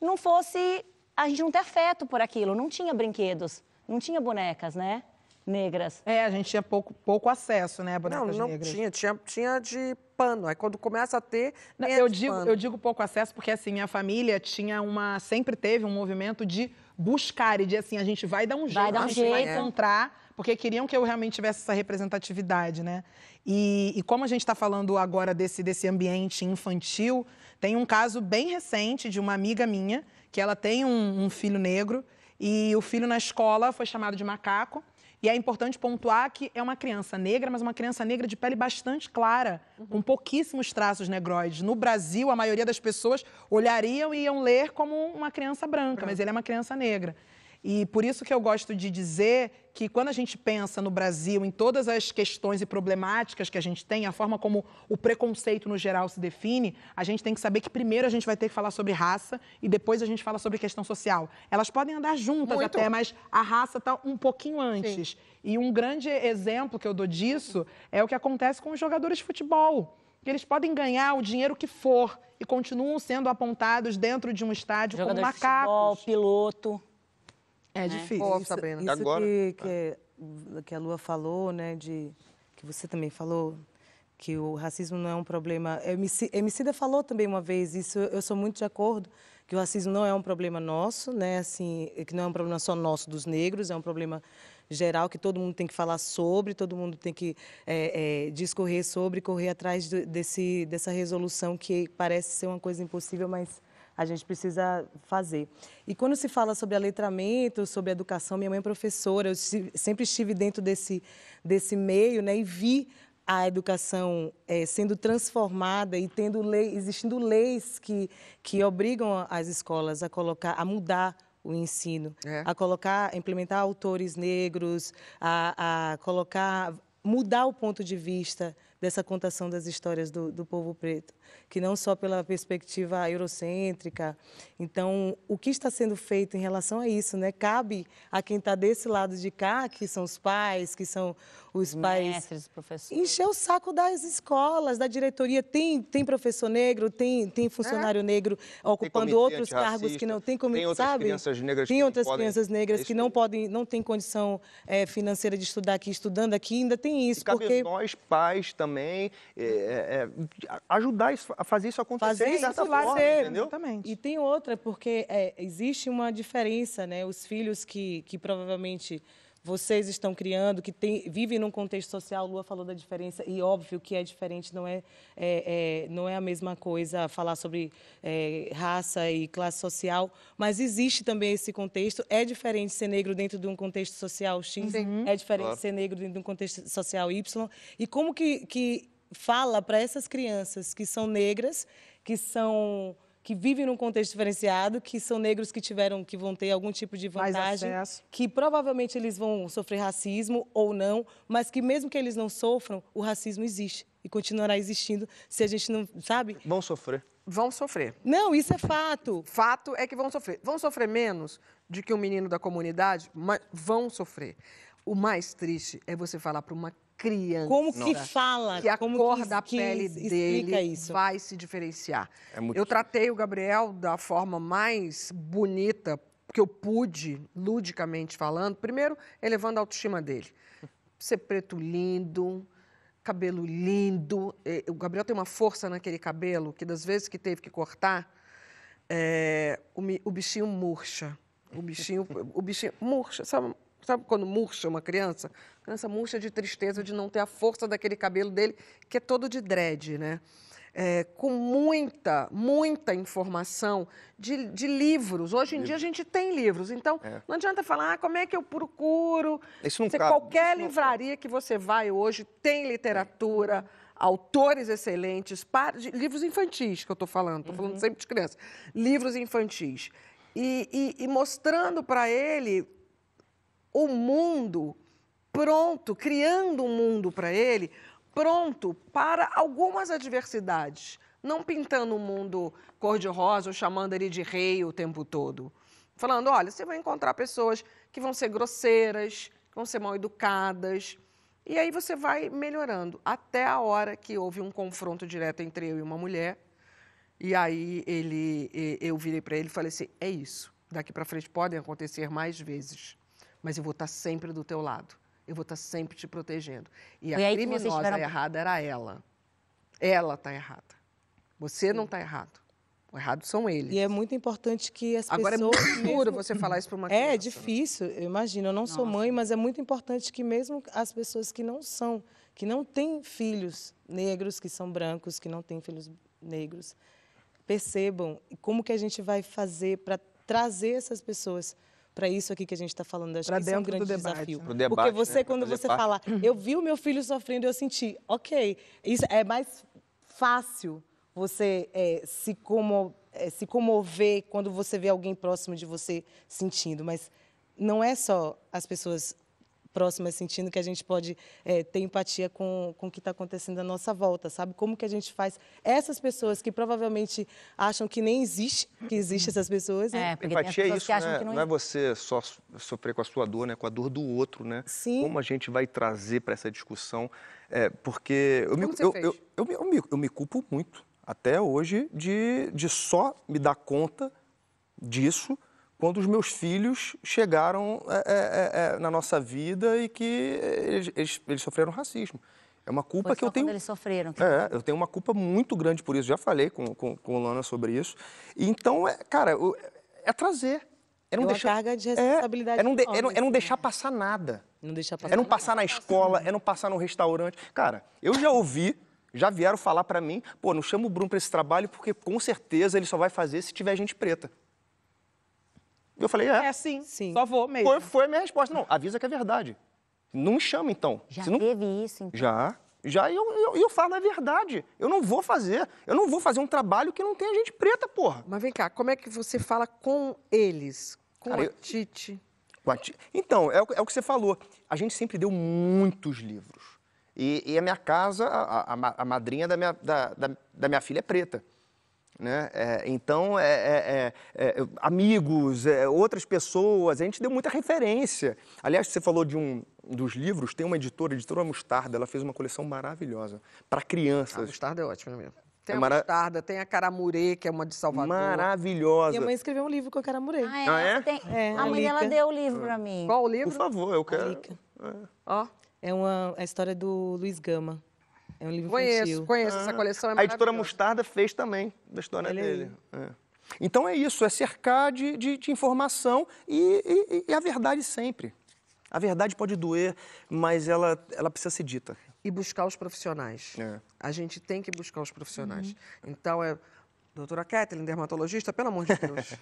não fosse, a gente não ter afeto por aquilo, não tinha brinquedos, não tinha bonecas, né? negras. É, a gente tinha pouco, pouco acesso, né, a bonecas negras. Não, não tinha, tinha, tinha de pano. Aí quando começa a ter, não, eu digo, eu digo pouco acesso porque, assim, minha família tinha uma... Sempre teve um movimento de buscar e de, assim, a gente vai dar um jeito, vai dar um a gente jeito. vai encontrar... Porque queriam que eu realmente tivesse essa representatividade, né? E, e como a gente está falando agora desse, desse ambiente infantil, tem um caso bem recente de uma amiga minha, que ela tem um, um filho negro, e o filho na escola foi chamado de macaco. E é importante pontuar que é uma criança negra, mas uma criança negra de pele bastante clara, uhum. com pouquíssimos traços negroides. No Brasil, a maioria das pessoas olhariam e iam ler como uma criança branca, uhum. mas ele é uma criança negra. E por isso que eu gosto de dizer que quando a gente pensa no Brasil, em todas as questões e problemáticas que a gente tem, a forma como o preconceito no geral se define, a gente tem que saber que primeiro a gente vai ter que falar sobre raça e depois a gente fala sobre questão social. Elas podem andar juntas Muito. até, mas a raça está um pouquinho antes. Sim. E um grande exemplo que eu dou disso é o que acontece com os jogadores de futebol. Que eles podem ganhar o dinheiro que for e continuam sendo apontados dentro de um estádio Jogador como macacos. Jogador de futebol, piloto... É difícil. Pô, isso, Sabrina. Isso Agora, que, que, é, que a Lua falou, né, de, que você também falou, que o racismo não é um problema... Emicida falou também uma vez, isso eu sou muito de acordo, que o racismo não é um problema nosso, né, assim, que não é um problema só nosso dos negros, é um problema geral que todo mundo tem que falar sobre, todo mundo tem que é, é, discorrer sobre, correr atrás desse, dessa resolução que parece ser uma coisa impossível, mas... a gente precisa fazer. E quando se fala sobre letramento, sobre educação, minha mãe é professora, eu sempre estive dentro desse, desse meio, né, e vi a educação é, sendo transformada e tendo lei, existindo leis que, que obrigam as escolas a colocar, a mudar o ensino, é. a colocar, a implementar autores negros, a, a colocar, mudar o ponto de vista dessa contação das histórias do, do povo preto, que não só pela perspectiva eurocêntrica. Então, o que está sendo feito em relação a isso, né? Cabe a quem está desse lado de cá, que são os pais, que são os pais... mestres, professores. Encher o saco das escolas, da diretoria. Tem, tem professor negro, tem, tem funcionário é. negro ocupando outros cargos que não tem como, tem outras sabe? crianças negras tem que outras não podem... crianças negras que não podem, não tem condição é, financeira de estudar aqui, estudando aqui, ainda tem isso. E cabe porque... nós, pais, também, também é, é, ajudar isso, a fazer isso acontecer fazer de certa isso forma, fazer, entendeu? Exatamente. E tem outra, porque é, existe uma diferença, né? Os filhos que, que provavelmente vocês estão criando, que tem, vivem num contexto social, Lua falou da diferença, e óbvio que é diferente, não é, é, é, não é a mesma coisa falar sobre é, raça e classe social, mas existe também esse contexto, é diferente ser negro dentro de um contexto social X, uhum. é diferente claro. ser negro dentro de um contexto social Y, e como que, que fala para essas crianças que são negras, que são... que vivem num contexto diferenciado, que são negros que tiveram, que vão ter algum tipo de vantagem, que provavelmente eles vão sofrer racismo ou não, mas que mesmo que eles não sofram, o racismo existe e continuará existindo se a gente não, sabe? Vão sofrer. Vão sofrer. Não, isso é fato. Fato é que vão sofrer. Vão sofrer menos do que um menino da comunidade, mas vão sofrer. O mais triste é você falar para uma criança. Como que fala? Que a como cor que, da pele dele isso. vai se diferenciar. É muito... Eu tratei o Gabriel da forma mais bonita que eu pude, ludicamente falando. Primeiro, elevando a autoestima dele. Ser preto lindo, cabelo lindo. O Gabriel tem uma força naquele cabelo que, das vezes que teve que cortar, é... o bichinho murcha. O bichinho, o bichinho murcha, sabe? Sabe quando murcha uma criança? A criança murcha de tristeza de não ter a força daquele cabelo dele, que é todo de dread, né? É, com muita, muita informação de, de livros. Hoje em livros. dia a gente tem livros, então é. não adianta falar ah, como é que eu procuro. Isso não você, cabe, qualquer isso livraria não... que você vai hoje tem literatura, autores excelentes, para, de, livros infantis que eu estou falando, estou uhum. falando sempre de criança. Livros infantis. E, e, e mostrando para ele... o mundo pronto, criando um mundo para ele, pronto para algumas adversidades. Não pintando o mundo cor-de-rosa ou chamando ele de rei o tempo todo. Falando, olha, você vai encontrar pessoas que vão ser grosseiras, que vão ser mal educadas. E aí você vai melhorando. Até a hora que houve um confronto direto entre eu e uma mulher. E aí ele, eu virei para ele e falei assim, é isso, daqui para frente podem acontecer mais vezes. Mas eu vou estar sempre do teu lado. eu vou estar sempre te protegendo. E foi a criminosa tiveram... errada era ela. Ela está errada. Você não está errado. O errado são eles. E é muito importante que as Agora pessoas... Agora é muito duro mesmo... você falar isso para uma criança. É, é difícil, né? Eu imagino. Eu não Nossa. sou mãe, mas é muito importante que mesmo as pessoas que não são, que não têm filhos negros, que são brancos, que não têm filhos negros, percebam como que a gente vai fazer para trazer essas pessoas para isso aqui que a gente está falando. Acho pra que isso é um grande debate, desafio. Né? Pro debate, porque você, né? quando Pro você debate. fala, eu vi o meu filho sofrendo, eu senti, ok, isso é mais fácil... Você é, se, como, é, se comover quando você vê alguém próximo de você sentindo. Mas não é só as pessoas próximas sentindo que a gente pode é, ter empatia com, com o que está acontecendo à nossa volta, sabe? Como que a gente faz? Essas pessoas que provavelmente acham que nem existe, que existem essas pessoas. Né? É, empatia pessoas é isso, que acham né? que não, não é você só sofrer com a sua dor, né? Com a dor do outro, né? Sim. Como a gente vai trazer para essa discussão? É, porque eu me, eu, eu, eu, eu, me, eu me culpo muito. Até hoje, de, de só me dar conta disso quando os meus filhos chegaram é, é, é, na nossa vida e que eles, eles, eles sofreram racismo. É uma culpa que eu tenho... eles sofreram. Que... É, eu tenho uma culpa muito grande por isso. Já falei com, com, com a Luana sobre isso. Então, é, cara, eu, é trazer. É não deixar... carga de responsabilidade. É, é, não de, é, não, é não deixar passar nada. Não deixar passar É não passar nada. na escola, é não passar no restaurante. Cara, eu já ouvi... Já vieram falar para mim, pô, não chama o Bruno para esse trabalho porque com certeza ele só vai fazer se tiver gente preta. Eu falei, é. É sim, sim. Só vou mesmo. Foi, foi a minha resposta. Não, avisa que é verdade. Não me chama, então. Já não... teve isso, então? Já. Já, e eu, eu, eu falo a verdade. Eu não vou fazer. Eu não vou fazer um trabalho que não tenha gente preta, porra. Mas vem cá, como é que você fala com eles? Com Cara, a eu... Tite? Com a Tite. Então, é, é o que você falou. A gente sempre deu muitos livros. E, e a minha casa, a, a, a madrinha da minha, da, da, da minha filha é preta, né? É, então, é, é, é, é, amigos, é, outras pessoas, a gente deu muita referência. Aliás, você falou de um dos livros, tem uma editora, a Editora Mostarda, ela fez uma coleção maravilhosa para crianças. A Mostarda é ótima mesmo. Tem é a mara... Mostarda, tem a Caramurê, que é uma de Salvador. Maravilhosa. Minha mãe escreveu um livro com a Caramurê. Ah, é? Ah, é? Tem... é a mãe, ela deu o livro para mim. Qual o livro? Por favor, eu quero... Ó. É uma a história do Luiz Gama. É um livro conheço, infantil. Conheço, ah, essa coleção é maravilhosa. A Editora Mostarda fez também, da história Ele... dele. É. Então é isso, é cercar de, de, de informação e, e, e a verdade sempre. A verdade pode doer, mas ela, ela precisa ser dita. E buscar os profissionais. É. A gente tem que buscar os profissionais. Uhum. Então é, doutora Kathleen, dermatologista, pelo amor de Deus,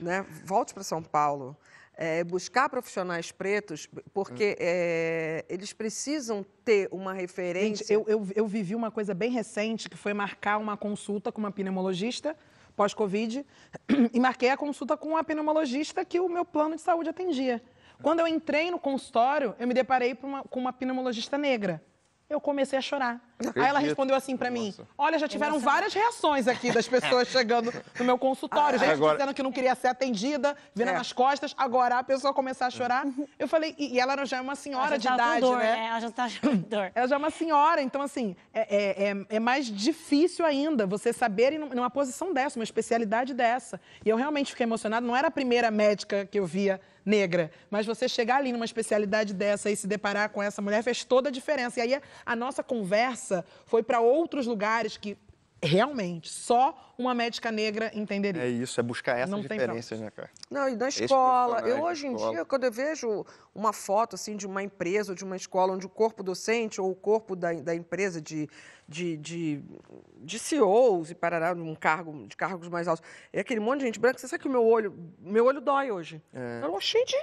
né? Volte para São Paulo. É, buscar profissionais pretos, porque é, eles precisam ter uma referência... Gente, eu, eu, eu vivi uma coisa bem recente, que foi marcar uma consulta com uma pneumologista, pós-Covid, e marquei a consulta com a pneumologista que o meu plano de saúde atendia. Quando eu entrei no consultório, eu me deparei com uma, com uma pneumologista negra. Eu comecei a chorar. Acredito. Aí ela respondeu assim pra mim, Nossa. olha, já tiveram Nossa. várias reações aqui das pessoas chegando no meu consultório, ah, gente agora... dizendo que não queria ser atendida, vendo é. nas costas, agora a pessoa começar a chorar. Eu falei, e ela já é uma senhora de idade, dor, né? né? Ela já tá com dor. Ela já é uma senhora, então assim, é, é, é mais difícil ainda você saber numa posição dessa, uma especialidade dessa. E eu realmente fiquei emocionada, não era a primeira médica que eu via negra, mas você chegar ali numa especialidade dessa e se deparar com essa mulher fez toda a diferença. E aí a nossa conversa foi para outros lugares que realmente só uma médica negra entenderia. É isso, é buscar essas diferenças, né, cara? Não, e na escola. Eu hoje em dia, quando eu vejo uma foto assim de uma empresa ou de uma escola onde o corpo docente ou o corpo da, da empresa de, de, de, de C E Os e parará num cargo, de cargos mais altos, é aquele monte de gente branca, você sabe que o meu olho, meu olho dói hoje. É. Eu, gente...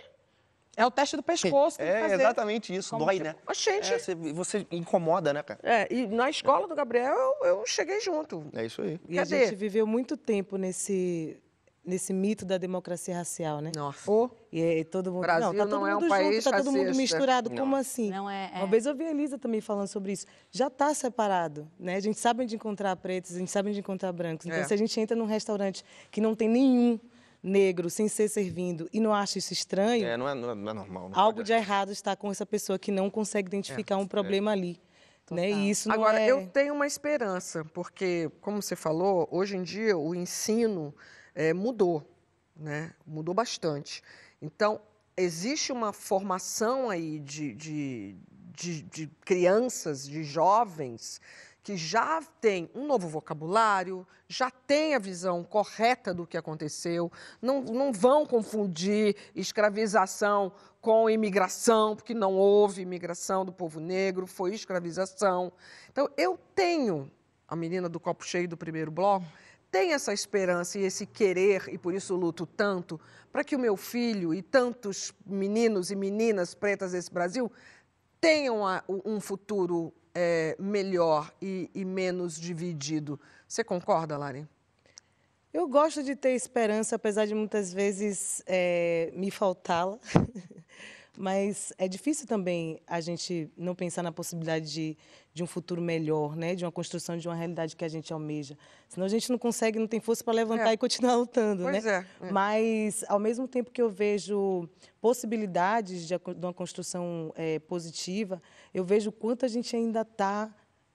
É o teste do pescoço que tem que fazer. É exatamente isso, dói, né? Gente. É, você incomoda, né, cara? É, e na escola do Gabriel, eu, eu cheguei junto. É isso aí. E Cadê? a gente viveu muito tempo nesse, nesse mito da democracia racial, né? Nossa. Oh. E, e todo mundo... Brasil não, tá todo não mundo é um junto, país tá todo fascista. mundo misturado, não. como assim? Não é, é... Uma vez eu vi a Elisa também falando sobre isso. Já tá separado, né? A gente sabe onde encontrar pretos, a gente sabe onde encontrar brancos. Então, é. se a gente entra num restaurante que não tem nenhum... negro, sem ser servindo, e não acha isso estranho... É, não é, não é, não é normal. Não algo de errado está com essa pessoa que não consegue identificar é, um problema é. ali. Né? E isso não Agora, é... eu tenho uma esperança, porque, como você falou, hoje em dia o ensino é, mudou, né? Mudou bastante. Então, existe uma formação aí de, de, de, de crianças, de jovens, que já tem um novo vocabulário, já tem a visão correta do que aconteceu, não, não vão confundir escravização com imigração, porque não houve imigração do povo negro, foi escravização. Então, eu tenho, a menina do copo cheio do primeiro bloco, tem essa esperança e esse querer, e por isso luto tanto, para que o meu filho e tantos meninos e meninas pretas desse Brasil tenham um futuro É, melhor e, e menos dividido. Você concorda, Lari? Eu gosto de ter esperança, apesar de muitas vezes é, me faltá-la. Mas é difícil também a gente não pensar na possibilidade de, de um futuro melhor, né? De uma construção de uma realidade que a gente almeja. Senão a gente não consegue, não tem força para levantar é. e continuar lutando, pois né? É, é. Mas, ao mesmo tempo que eu vejo possibilidades de, de uma construção é, positiva, eu vejo o quanto a gente ainda está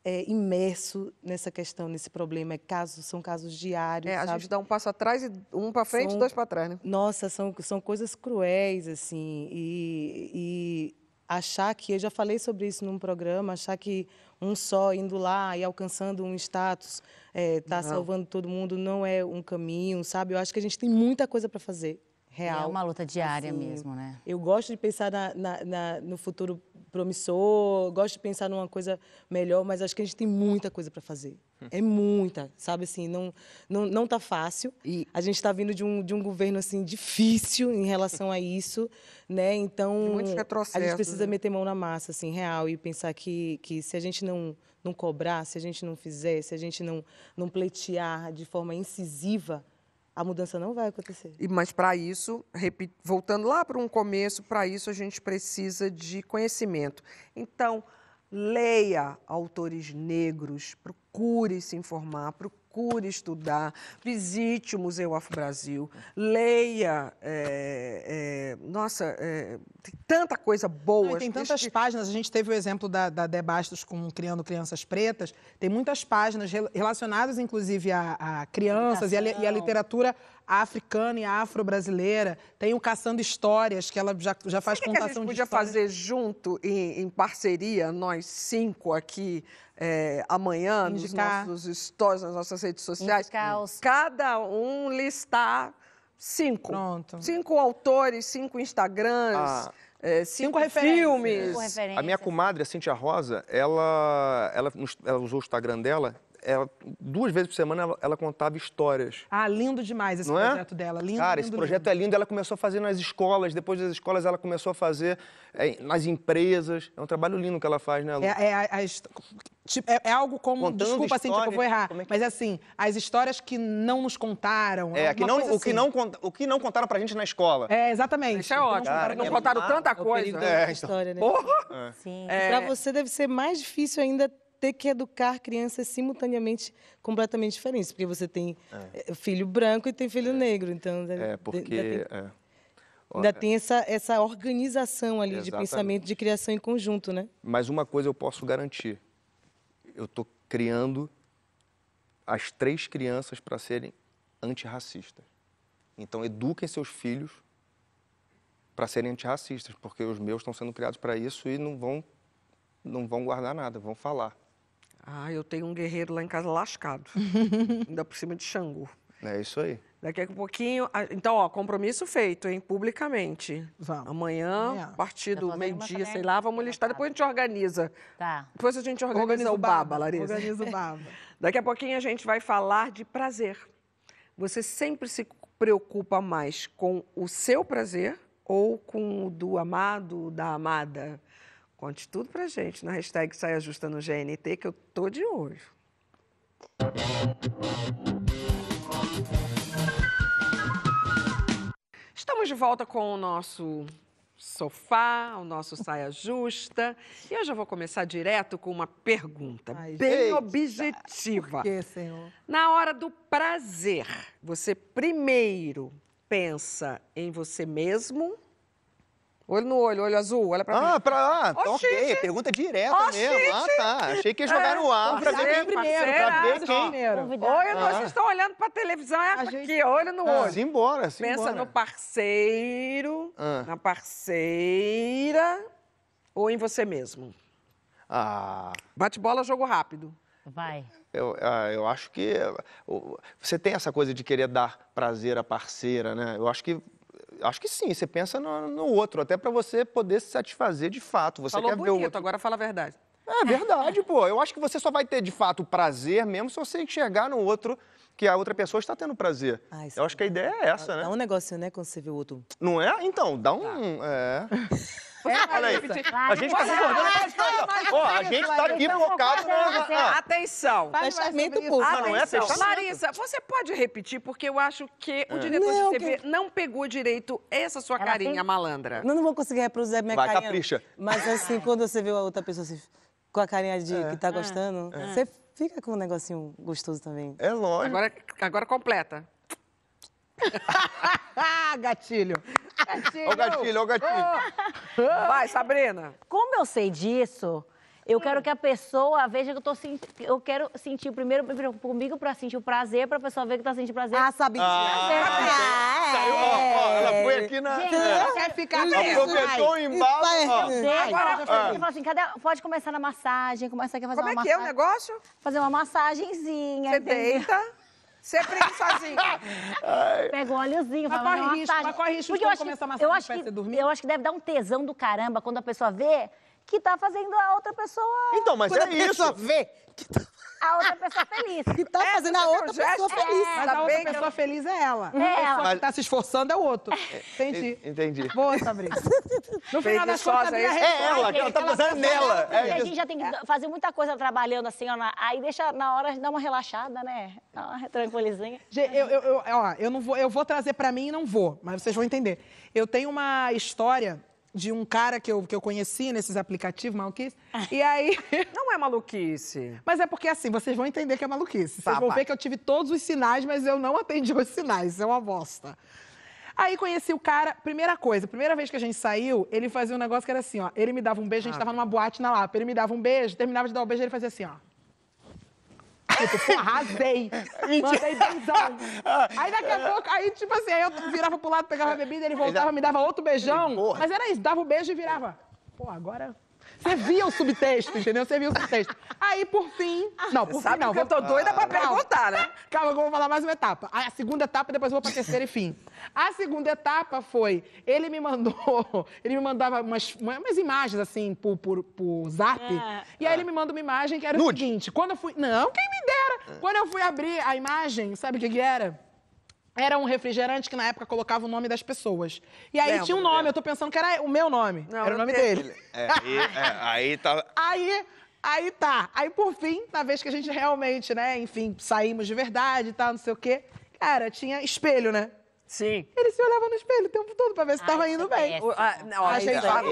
é, imerso nessa questão, nesse problema. É caso, são casos diários, é, a sabe? Gente dá um passo atrás, e um para frente e dois para trás, né? Nossa, são, são coisas cruéis, assim, e, e achar que, eu já falei sobre isso num programa, achar que um só indo lá e alcançando um status, é, tá salvando todo mundo, não é um caminho, sabe? Eu acho que a gente tem muita coisa para fazer. Real. É uma luta diária assim, mesmo, né? Eu gosto de pensar na, na, na, no futuro promissor, gosto de pensar numa coisa melhor, mas acho que a gente tem muita coisa para fazer. É muita, sabe assim, não, não, não tá fácil. E a gente está vindo de um, de um governo assim difícil em relação a isso, né? Então a gente precisa né? meter mão na massa, assim, real, e pensar que, que se a gente não, não cobrar, se a gente não fizer, se a gente não, não pleitear de forma incisiva, a mudança não vai acontecer. E, mas, para isso, repito, voltando lá para um começo, para isso a gente precisa de conhecimento. Então, leia autores negros, procure se informar, procure estudar, visite o Museu Afro-Brasil, leia... É, é, nossa, é, tem tanta coisa boa. Não, tem tantas que... páginas, a gente teve o exemplo da, da Dé Bastos com Criando Crianças Pretas, tem muitas páginas relacionadas, inclusive, a, a crianças e a, e a literatura africana e afro-brasileira. Tem o Caçando Histórias, que ela já, já faz contação de histórias. A gente podia fazer junto, em, em parceria, nós cinco aqui, é, amanhã, indicar, nos nossos stories, nas nossas redes sociais, indicar os... cada um listar cinco. Pronto. Cinco autores, cinco Instagrams, ah, é, cinco, cinco filmes. Cinco a minha comadre, a Cíntia Rosa, ela, ela, ela usou o Instagram dela... Ela, duas vezes por semana ela, ela contava histórias. Ah, lindo demais esse não projeto é? Dela. Lindo, cara, lindo, esse projeto lindo. É lindo. Ela começou a fazer nas escolas, depois das escolas ela começou a fazer é, nas empresas. É um trabalho lindo que ela faz, né, Lu? É, é, é, é, tipo, é, é algo como... Contando desculpa, assim, tipo, eu vou errar. É que... Mas assim, as histórias que não nos contaram. É, que não, o, assim. que não, o que não contaram pra gente na escola. É, exatamente. Isso é ótimo. Cara, não é contaram mar... tanta coisa. É, é, então. História, né? Porra! É. Sim. É. Pra você deve ser mais difícil ainda... ter que educar crianças simultaneamente completamente diferentes, porque você tem é. filho branco e tem filho é. negro, então... É, porque... Ainda tem, é. ainda é. tem essa, essa organização ali. Exatamente. De pensamento, de criação em conjunto, né? Mas uma coisa eu posso garantir, eu estou criando as três crianças para serem antirracistas. Então, eduquem seus filhos para serem antirracistas, porque os meus estão sendo criados para isso e não vão... não vão guardar nada, vão falar. Ah, eu tenho um guerreiro lá em casa lascado, ainda por cima de Xangô. É isso aí. Daqui a pouquinho... Então, ó, compromisso feito, hein, publicamente. Vamos. Amanhã, a partir do meio-dia, sei lá, vamos listar, depois a gente organiza. Tá. Depois a gente organiza, organiza o baba, Larissa. Organiza o baba. Daqui a pouquinho a gente vai falar de prazer. Você sempre se preocupa mais com o seu prazer ou com o do amado, da amada? Conte tudo pra gente na hashtag Saia Justa no G N T, que eu tô de olho. Estamos de volta com o nosso sofá, o nosso Saia Justa. E hoje eu vou começar direto com uma pergunta Ai, bem gente, objetiva. Por quê, senhor? Na hora do prazer, você primeiro pensa em você mesmo Olho no olho, olho azul, olha pra ah, mim. Ah, pra lá, oh, ok, pergunta direta oh, mesmo. Xixi. Ah, tá, achei que ia jogar é. no ar pra ver quem primeiro. Pra ver quem. Olho, ah. vocês estão olhando pra televisão, é aqui, gente... olho no ah, olho. Simbora, simbora. Pensa no parceiro, ah. na parceira ou em você mesmo. Ah. Bate bola, jogo rápido. Vai. Eu, eu acho que você tem essa coisa de querer dar prazer à parceira, né? Eu acho que Acho que sim, você pensa no, no outro, até pra você poder se satisfazer de fato. Você Falou quer bonito, ver o outro. Agora fala a verdade. É verdade, pô. Eu acho que você só vai ter, de fato, prazer mesmo se você enxergar no outro que a outra pessoa está tendo prazer. Ah, eu acho que a ideia é essa, dá, né? Dá um negocinho, né, quando você vê o outro. Não é? Então, dá um... Tá. É... É, olha aí, a gente tá concordando com as coisas. Ó, a gente tá aqui focado na... Atenção. Fechamento público. Não é fechamento. Larissa, você pode repetir, porque eu acho que o diretor de T V não pegou direito essa sua carinha malandra. Não, não vou conseguir reproduzir minha carinha. Vai, capricha. Mas assim, quando você vê a outra pessoa com a carinha de que tá gostando, você fica com um negocinho gostoso também. É lógico. Agora completa. Gatilho. Gatilho. Ó o gatilho, ó o gatilho. Vai, Sabrina. Como eu sei disso, eu hum. quero que a pessoa veja que eu tô sentindo. Eu quero sentir primeiro comigo pra sentir o prazer, pra pessoa ver que tá sentindo prazer. Ah, Sabrina. Ah, é. Saiu, ó, ó, ela foi aqui na. Gente, é. ela quer ficar mesmo. Aproveitou o embalo. Agora, assim, cadê? Pode começar na massagem, começa aqui a fazer Como uma massagem. Como é que é o negócio? Fazer uma massagenzinha. Você deita. Você prende sozinho. Pega um óleozinho, vai fazer uma risco, massagem. Mas corre risco de começar a massagem pra você dormir? Eu acho que deve dar um tesão do caramba quando a pessoa vê que tá fazendo a outra pessoa... Então, mas quando é isso. Quando a pessoa vê que tá... A outra pessoa feliz. Que tá é, fazendo a outra pessoa gesto, feliz. É, mas a outra bem, pessoa eu... feliz é ela. É a pessoa mas... que tá se esforçando é o outro. Entendi. Entendi. Boa, Sabrina. No final das contas, é, é ela, que ela tá fazendo nela. É, a gente já tem que fazer muita coisa trabalhando assim, ó, na... aí deixa na hora de dar uma relaxada, né? Dá uma tranquilizinha. Gente, eu, eu, eu, ó, eu, não vou, eu vou trazer pra mim e não vou, mas vocês vão entender. Eu tenho uma história... de um cara que eu, que eu conheci nesses aplicativos, maluquice, e aí... Não é maluquice. Mas é porque, assim, vocês vão entender que é maluquice. Tá, vocês vão vai. ver que eu tive todos os sinais, mas eu não atendi os sinais, isso é uma bosta. Aí conheci o cara, primeira coisa, primeira vez que a gente saiu, ele fazia um negócio que era assim, ó, ele me dava um beijo, a gente ah. tava numa boate na Lapa, ele me dava um beijo, terminava de dar um beijo, ele fazia assim, ó. Tipo, pô, arrasei. Mandei beijão. Aí daqui a pouco, aí tipo assim, aí eu virava pro lado, pegava a bebida, ele voltava, me dava outro beijão. Mas era isso, dava o um beijo e virava. Pô, agora... Você via o subtexto, entendeu? Você via o subtexto. Aí, por fim... Não, por Sabe fim não. Vou... eu tô doida pra perguntar, né? Calma, eu vou falar mais uma etapa. A segunda etapa, depois eu vou pra terceira e fim. A segunda etapa foi... Ele me mandou... Ele me mandava umas, umas imagens, assim, por, por, por zap. É. E aí ele me manda uma imagem que era Nude. o seguinte... Quando eu fui... Não, quem me dera! Quando eu fui abrir a imagem, sabe o que que era? Era um refrigerante que, na época, colocava o nome das pessoas. E aí lembra, tinha um nome, lembra. eu tô pensando que era o meu nome. Não, era o nome dele. dele. É, e, é, aí tá... Aí, aí tá. Aí, por fim, na vez que a gente realmente, né, enfim, saímos de verdade e tal, não sei o quê, cara, tinha espelho, né? Sim. Ele se olhava no espelho o tempo todo pra ver se Ai, tava indo bem. O, a, não, a aí, gente tava...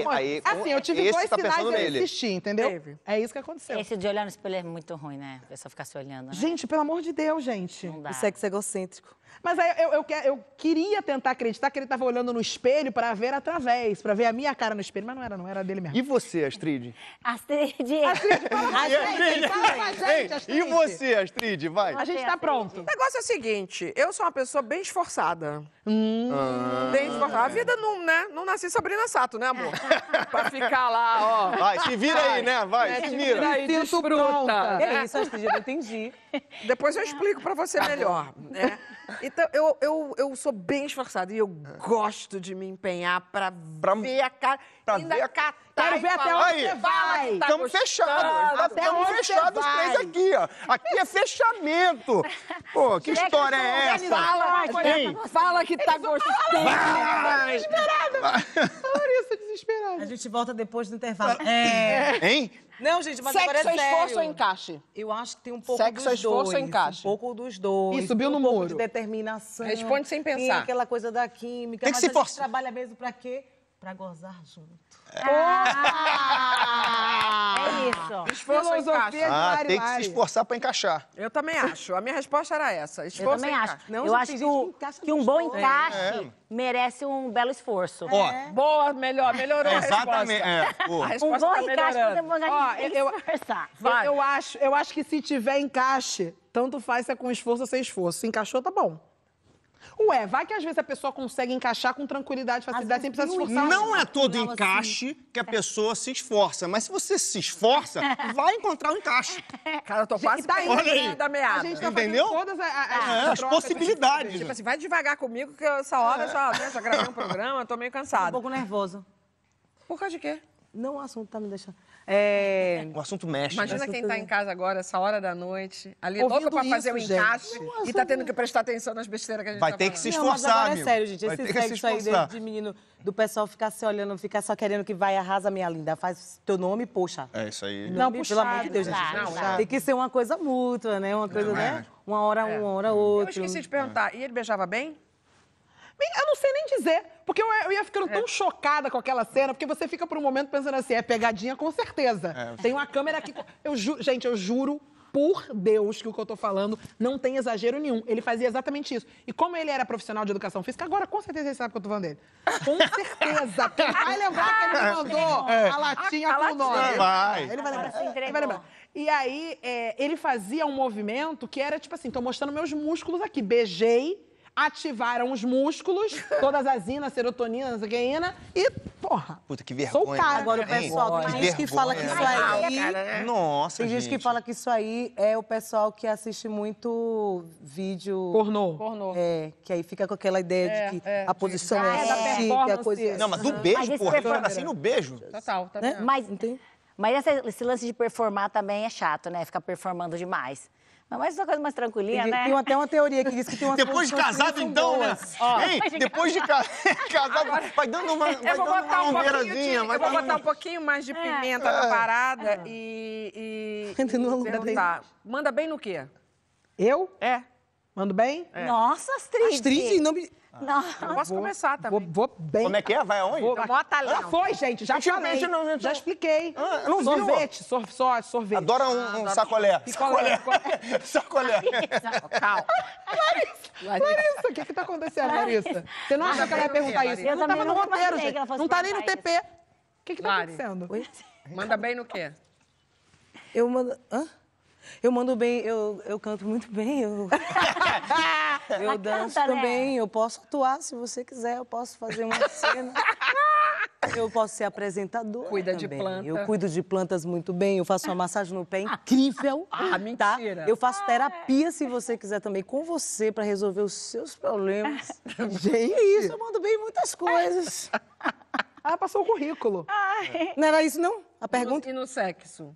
Assim, eu tive dois tá sinais e eu insisti, entendeu? Deve. É isso que aconteceu. Esse de olhar no espelho é muito ruim, né? A pessoa ficar se olhando, né? Gente, pelo amor de Deus, gente. Não dá. O sexo é egocêntrico. Mas aí eu, eu, eu queria tentar acreditar que ele tava olhando no espelho pra ver através, pra ver a minha cara no espelho, mas não era, não era dele mesmo. E você, Astrid? Astrid! Astrid, fala Astrid. Astrid. Fala pra gente, Astrid! E você, Astrid? Vai! A gente tá Astrid. pronto. O negócio é o seguinte, eu sou uma pessoa bem esforçada. Hum. Ah. Bem esforçada. A vida não, né? Não nasci Sabrina Sato, né, amor? Pra ficar lá, ó. Vai, se vira vai. aí, né? Vai, é, se vira. vira aí, desfruta. É isso, Astrid, eu não entendi. Depois eu explico pra você melhor, né? Então, eu, eu, eu sou bem esforçada e eu gosto de me empenhar pra, pra ver a cara. Pra ainda ver a cara. Quero ver até onde você vai. Estamos fechados. Estamos fechados os três aqui, ó. Aqui é fechamento. Pô, que história é essa? Fala que tá gostando. Vai! Larissa, desesperada. A gente volta depois do intervalo. É. Hein? Não, gente, mas agora é sério. Sexo é esforço ou encaixe? Eu acho que tem um pouco dos dois. Sexo é esforço ou encaixe? Um pouco dos dois. E subiu no muro. Um pouco de determinação. Responde sem pensar. E aquela coisa da química. Tem que se forçar. Mas a gente trabalha mesmo pra quê? Pra gozar junto. Ah, é Isso. Esforço filosofia encaixa. Ah, tem que se esforçar para encaixar. Eu também acho. A minha resposta era essa. Esforço eu também encaixa. acho. Não, eu acho que, o, que um bom encaixe é. merece um belo esforço. Ó, é. Boa, melhor, melhorou é, exatamente. a resposta. É. Oh. A resposta um bom tá encaixe você tem que eu, esforçar. Eu, eu, acho, eu acho que se tiver encaixe, tanto faz se é com esforço ou sem esforço. Se encaixou, tá bom. Ué, vai que às vezes a pessoa consegue encaixar com tranquilidade, facilidade, sem precisar se esforçar. Não é todo encaixe que a pessoa se esforça, mas se você se esforça, vai encontrar um encaixe. Cara, eu tô quase perdendo da meada. A gente tá fazendo todas as possibilidades. Tipo assim, vai devagar comigo, que essa hora eu já, né, já gravei um programa, tô meio cansada. Um pouco nervoso. Por causa de quê? Não, o assunto tá me deixando... É... O assunto mexe. Imagina né? quem tá em casa agora, essa hora da noite, ali louca pra fazer o encaixe e tá tendo que prestar atenção nas besteiras que a gente vai tá falando. Vai ter que se esforçar, não, mas agora é sério, gente. Vai esse sexo aí de, de menino, do pessoal ficar se olhando, ficar só querendo que vai, arrasa, minha linda, faz teu nome, poxa. É isso aí. Não, puxado, pelo amor de Deus, gente. Não, não. Tem que ser uma coisa mútua, né? Uma coisa, não, né? É. Uma hora, é. uma hora, outra. Eu esqueci de perguntar, é. e ele beijava bem? Eu não sei nem dizer, porque eu ia ficando tão é. chocada com aquela cena, porque você fica por um momento pensando assim, é pegadinha com certeza. É. Tem uma câmera aqui... Eu ju... Gente, eu juro por Deus que o que eu tô falando não tem exagero nenhum. Ele fazia exatamente isso. E como ele era profissional de educação física, agora com certeza ele sabe que eu tô falando dele. Com certeza. Quem vai lembrar que ele mandou é. a latinha a, a com o nome? Vai. Ele vai lembrar. Ele vai lembrar. E aí, é, ele fazia um movimento que era tipo assim, tô mostrando meus músculos aqui, beijei, ativaram os músculos, todas as inas, serotonina, não sei o que, ina, e, porra, puta, que vergonha. Sou cara. Agora, o pessoal, tem gente que fala que isso aí... Nossa, gente. Tem gente que fala que isso aí é o pessoal que assiste muito vídeo... Pornô. Pornô. É, que aí fica com aquela ideia é, de que é. a posição ah, é chique, a coisa... Não, mas do beijo, mas porra, porra assim no beijo. Total, tá né? Mas, mas esse lance de performar também é chato, né? Ficar performando demais. Não, mas é uma coisa mais tranquilinha, tem, né? Tem até uma teoria que diz que tem uma... Depois de casado, então, né? Hein? Depois de casado, vai dando uma... Eu vou botar um pouquinho de, eu vou botar um pouquinho mais de pimenta é. na parada é. e... e, e perguntar. Manda bem no quê? Eu? É. Mando bem? É. Nossa, Astrid. Astrid, não me... Não. Eu posso vou, começar também. Vou, vou bem. Como é que é? Vai aonde? Vou, tá. ah, foi, gente. Já falei. Não, já expliquei. Ah, não sorvete. Sor, sor, sorvete. Adora um, um Adora. sacolé. Picolé. Sacolé. sacolé. Larissa. Calma. Larissa. Larissa, o que que tá acontecendo, Larissa? Larissa. Você não acha ah, que ela ia perguntar isso? Eu não tava no roteiro, gente. Não tá nem no T P. O que que tá acontecendo? Oi? Manda bem no quê? Eu mando... Hã? Eu mando bem, eu, eu canto muito bem, eu, eu danço canta, também, né? Eu posso atuar se você quiser, eu posso fazer uma cena, eu posso ser apresentadora Cuida também. de planta. Eu cuido de plantas muito bem, eu faço uma massagem no pé incrível. Ah, tá? Mentira. Eu faço terapia se você quiser também, com você, pra resolver os seus problemas. Gente, é isso, eu mando bem muitas coisas. Ah, passou o currículo. Ai. Não era isso, não? A pergunta? E no, e no sexo?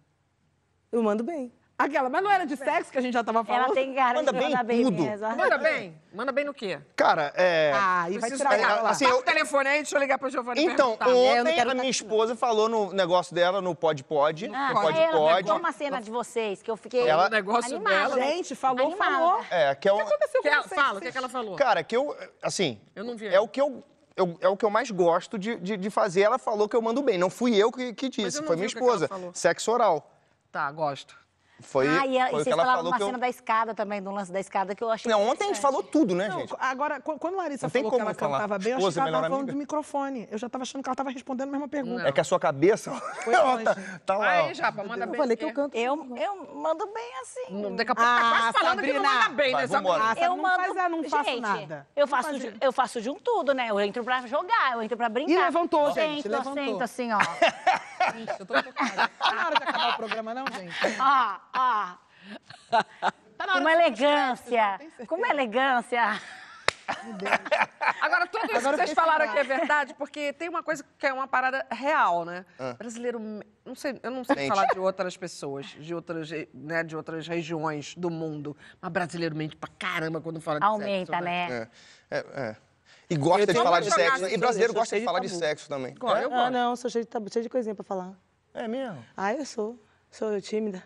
Eu mando bem. Aquela, mas não era de sexo que a gente já tava falando? Ela tem cara manda bem manda bem tudo. Mesmo. Manda bem? Manda bem no quê? Cara, é... Ah, e vai tirar é, assim, eu... o telefone aí, deixa eu ligar pra Giovanna. Então, ontem é, a minha esposa não. falou no negócio dela, no Pod Pod. Ah, no Pod Pod. Ela pegou uma cena de vocês, que eu fiquei ela... negócio animada. Dela. Gente, falou, animada. falou. É, que é o... que aconteceu que com ela, vocês? Fala, o que, é que ela falou? Cara, que eu, assim... Eu não vi. É o que eu... Eu, é o que eu mais gosto de, de, de fazer. Ela falou que eu mando bem. Não fui eu que, que disse, foi minha esposa. Sexo oral. Tá, gosto. Foi, ah, e, a, foi e vocês falaram uma cena eu... da escada também, do lance da escada, que eu achei... Não, ontem a gente falou tudo, né, não, gente? Agora, quando a Larissa falou que ela falar. cantava bem, eu achei que ela tava falando do microfone. Eu já tava achando que ela tava respondendo a mesma pergunta. Não. É que a sua cabeça... Foi tá, tá lá. Aí, Japa, manda bem. Eu falei que eu canto. Eu, eu mando bem, assim. Não, daqui a pouco ah, tá quase falando Sabrina. que não manda bem, Vai, né? Ah, eu não mando... faz, não faço gente, nada. Eu faço, eu faço de um tudo, né? Eu entro pra jogar, eu entro pra brincar. E levantou, gente, levantou. Eu sento assim, ó. Gente, eu tô tocada. Tá na hora de acabar o programa, não, gente? Ó, ó. Com uma elegância. Com uma elegância. Meu Deus. Agora, tudo isso Agora que vocês falaram aqui é verdade, porque tem uma coisa que é uma parada real, né? Ah. Brasileiro... Não sei, eu não sei mente. falar de outras pessoas, de outras, né, de outras regiões do mundo, mas brasileiro mente pra caramba quando fala de Aumenta, sexo. Aumenta, né? É, é. é. E gosta de falar de sexo. E brasileiro gosta de falar de sexo também. Eu gosto. Ah, não, sou cheio de tabu, cheio de coisinha pra falar. É mesmo? Ah, eu sou. Sou tímida.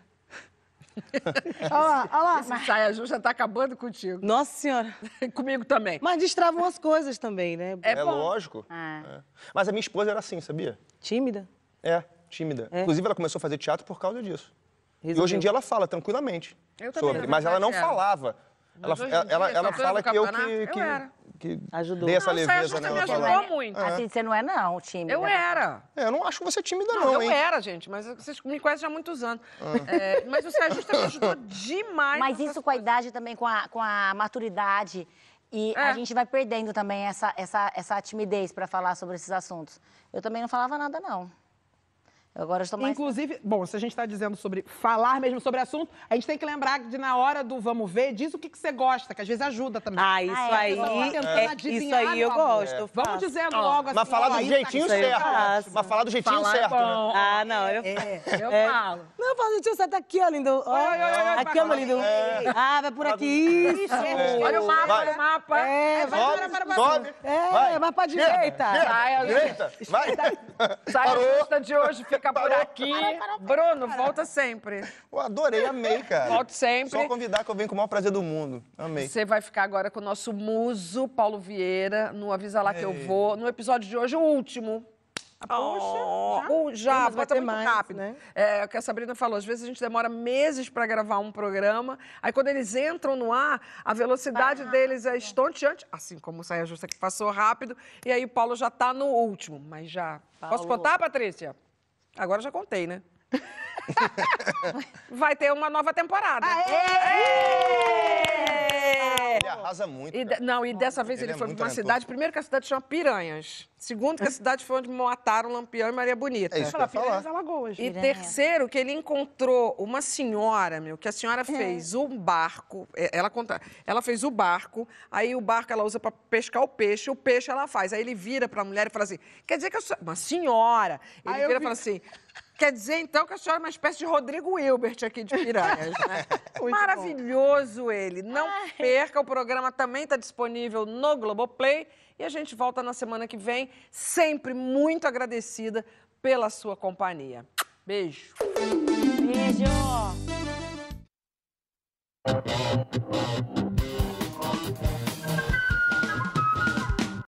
Olha lá, olha lá. Esse Saia Justa tá acabando contigo. Nossa senhora. Comigo também. Mas destravam as coisas também, né? É, é lógico. Ah. É. Mas a minha esposa era assim, sabia? Tímida? É. tímida. É. Inclusive, ela começou a fazer teatro por causa disso. Resolveu. E hoje em dia ela fala tranquilamente eu sobre, também, mas ela não era. falava. Mas ela dia, ela, ela fala que eu que, que, eu que ajudou. Dei essa leveza nela. Você me ajudou muito. É. Assim, você não é não, tímida. Eu era. É, eu não acho você tímida não, não eu hein. era, gente, mas vocês me conhecem já há muitos anos. Ah. É, mas o Saia Justa me ajudou demais. Mas isso com a idade também, com a, com a maturidade. E é. a gente vai perdendo também essa, essa, essa timidez para falar sobre esses assuntos. Eu também não falava nada não. Agora eu estou mais... Inclusive, bom, se a gente está dizendo sobre falar mesmo sobre assunto, a gente tem que lembrar de na hora do vamos ver, diz o que, que você gosta, que às vezes ajuda também. Ah, isso ah, é, aí, é, isso aí eu gosto. Eu vamos dizendo ah, logo assim. Mas falar do jeitinho certo. Mas falar do jeitinho falar certo. É né? Ah, não, eu é, eu é. falo. Não, eu falo do jeitinho certo aqui, ó, lindo. Ó, oi, oi, oi, aqui, ó, meu lindo. É. Ah, vai por aqui. Isso. É. Olha o mapa, olha o mapa. É, vai para, para, para. Sobe. É, vai para direita. Direita, vai. Saia Justa de hoje fica por aqui. Parou, parou, parou, Bruno, parou. Volta sempre. Eu adorei, amei, cara. Volto sempre. Só convidar que eu venho com o maior prazer do mundo. Amei. Você vai ficar agora com o nosso muso, Paulo Vieira, no Avisa Lá Ei. Que eu vou. No episódio de hoje, o último. Poxa, oh, já, vai ter muito rápido. Né? É o que a Sabrina falou, às vezes a gente demora meses para gravar um programa, aí quando eles entram no ar, a velocidade ah, deles é estonteante, assim como o Saia Justa que passou rápido, e aí o Paulo já tá no último, mas já... Paulo. Posso contar, Patrícia? Agora eu já contei, né? Vai ter uma nova temporada. Aê! Aê! Ele arrasa muito. E de, não, e dessa vez ele, ele é foi pra uma cidade... Aventura. Primeiro que a cidade chama Piranhas. Segundo que a cidade foi onde mataram Lampião e Maria Bonita. É isso que eu ia falar. Piranhas, Alagoas. E terceiro que ele encontrou uma senhora, meu, que a senhora fez é. um barco... Ela, conta, ela fez o barco, aí o barco ela usa pra pescar o peixe, o peixe ela faz. Aí ele vira pra mulher e fala assim... Quer dizer que eu sou... Uma senhora. Ele aí vira e vi... fala assim... Quer dizer, então, que a senhora é uma espécie de Rodrigo Hilbert aqui de Piranhas, né? Maravilhoso bom. Ele. Não Ai. perca, o programa também está disponível no Globoplay. E a gente volta na semana que vem, sempre muito agradecida pela sua companhia. Beijo. Beijo.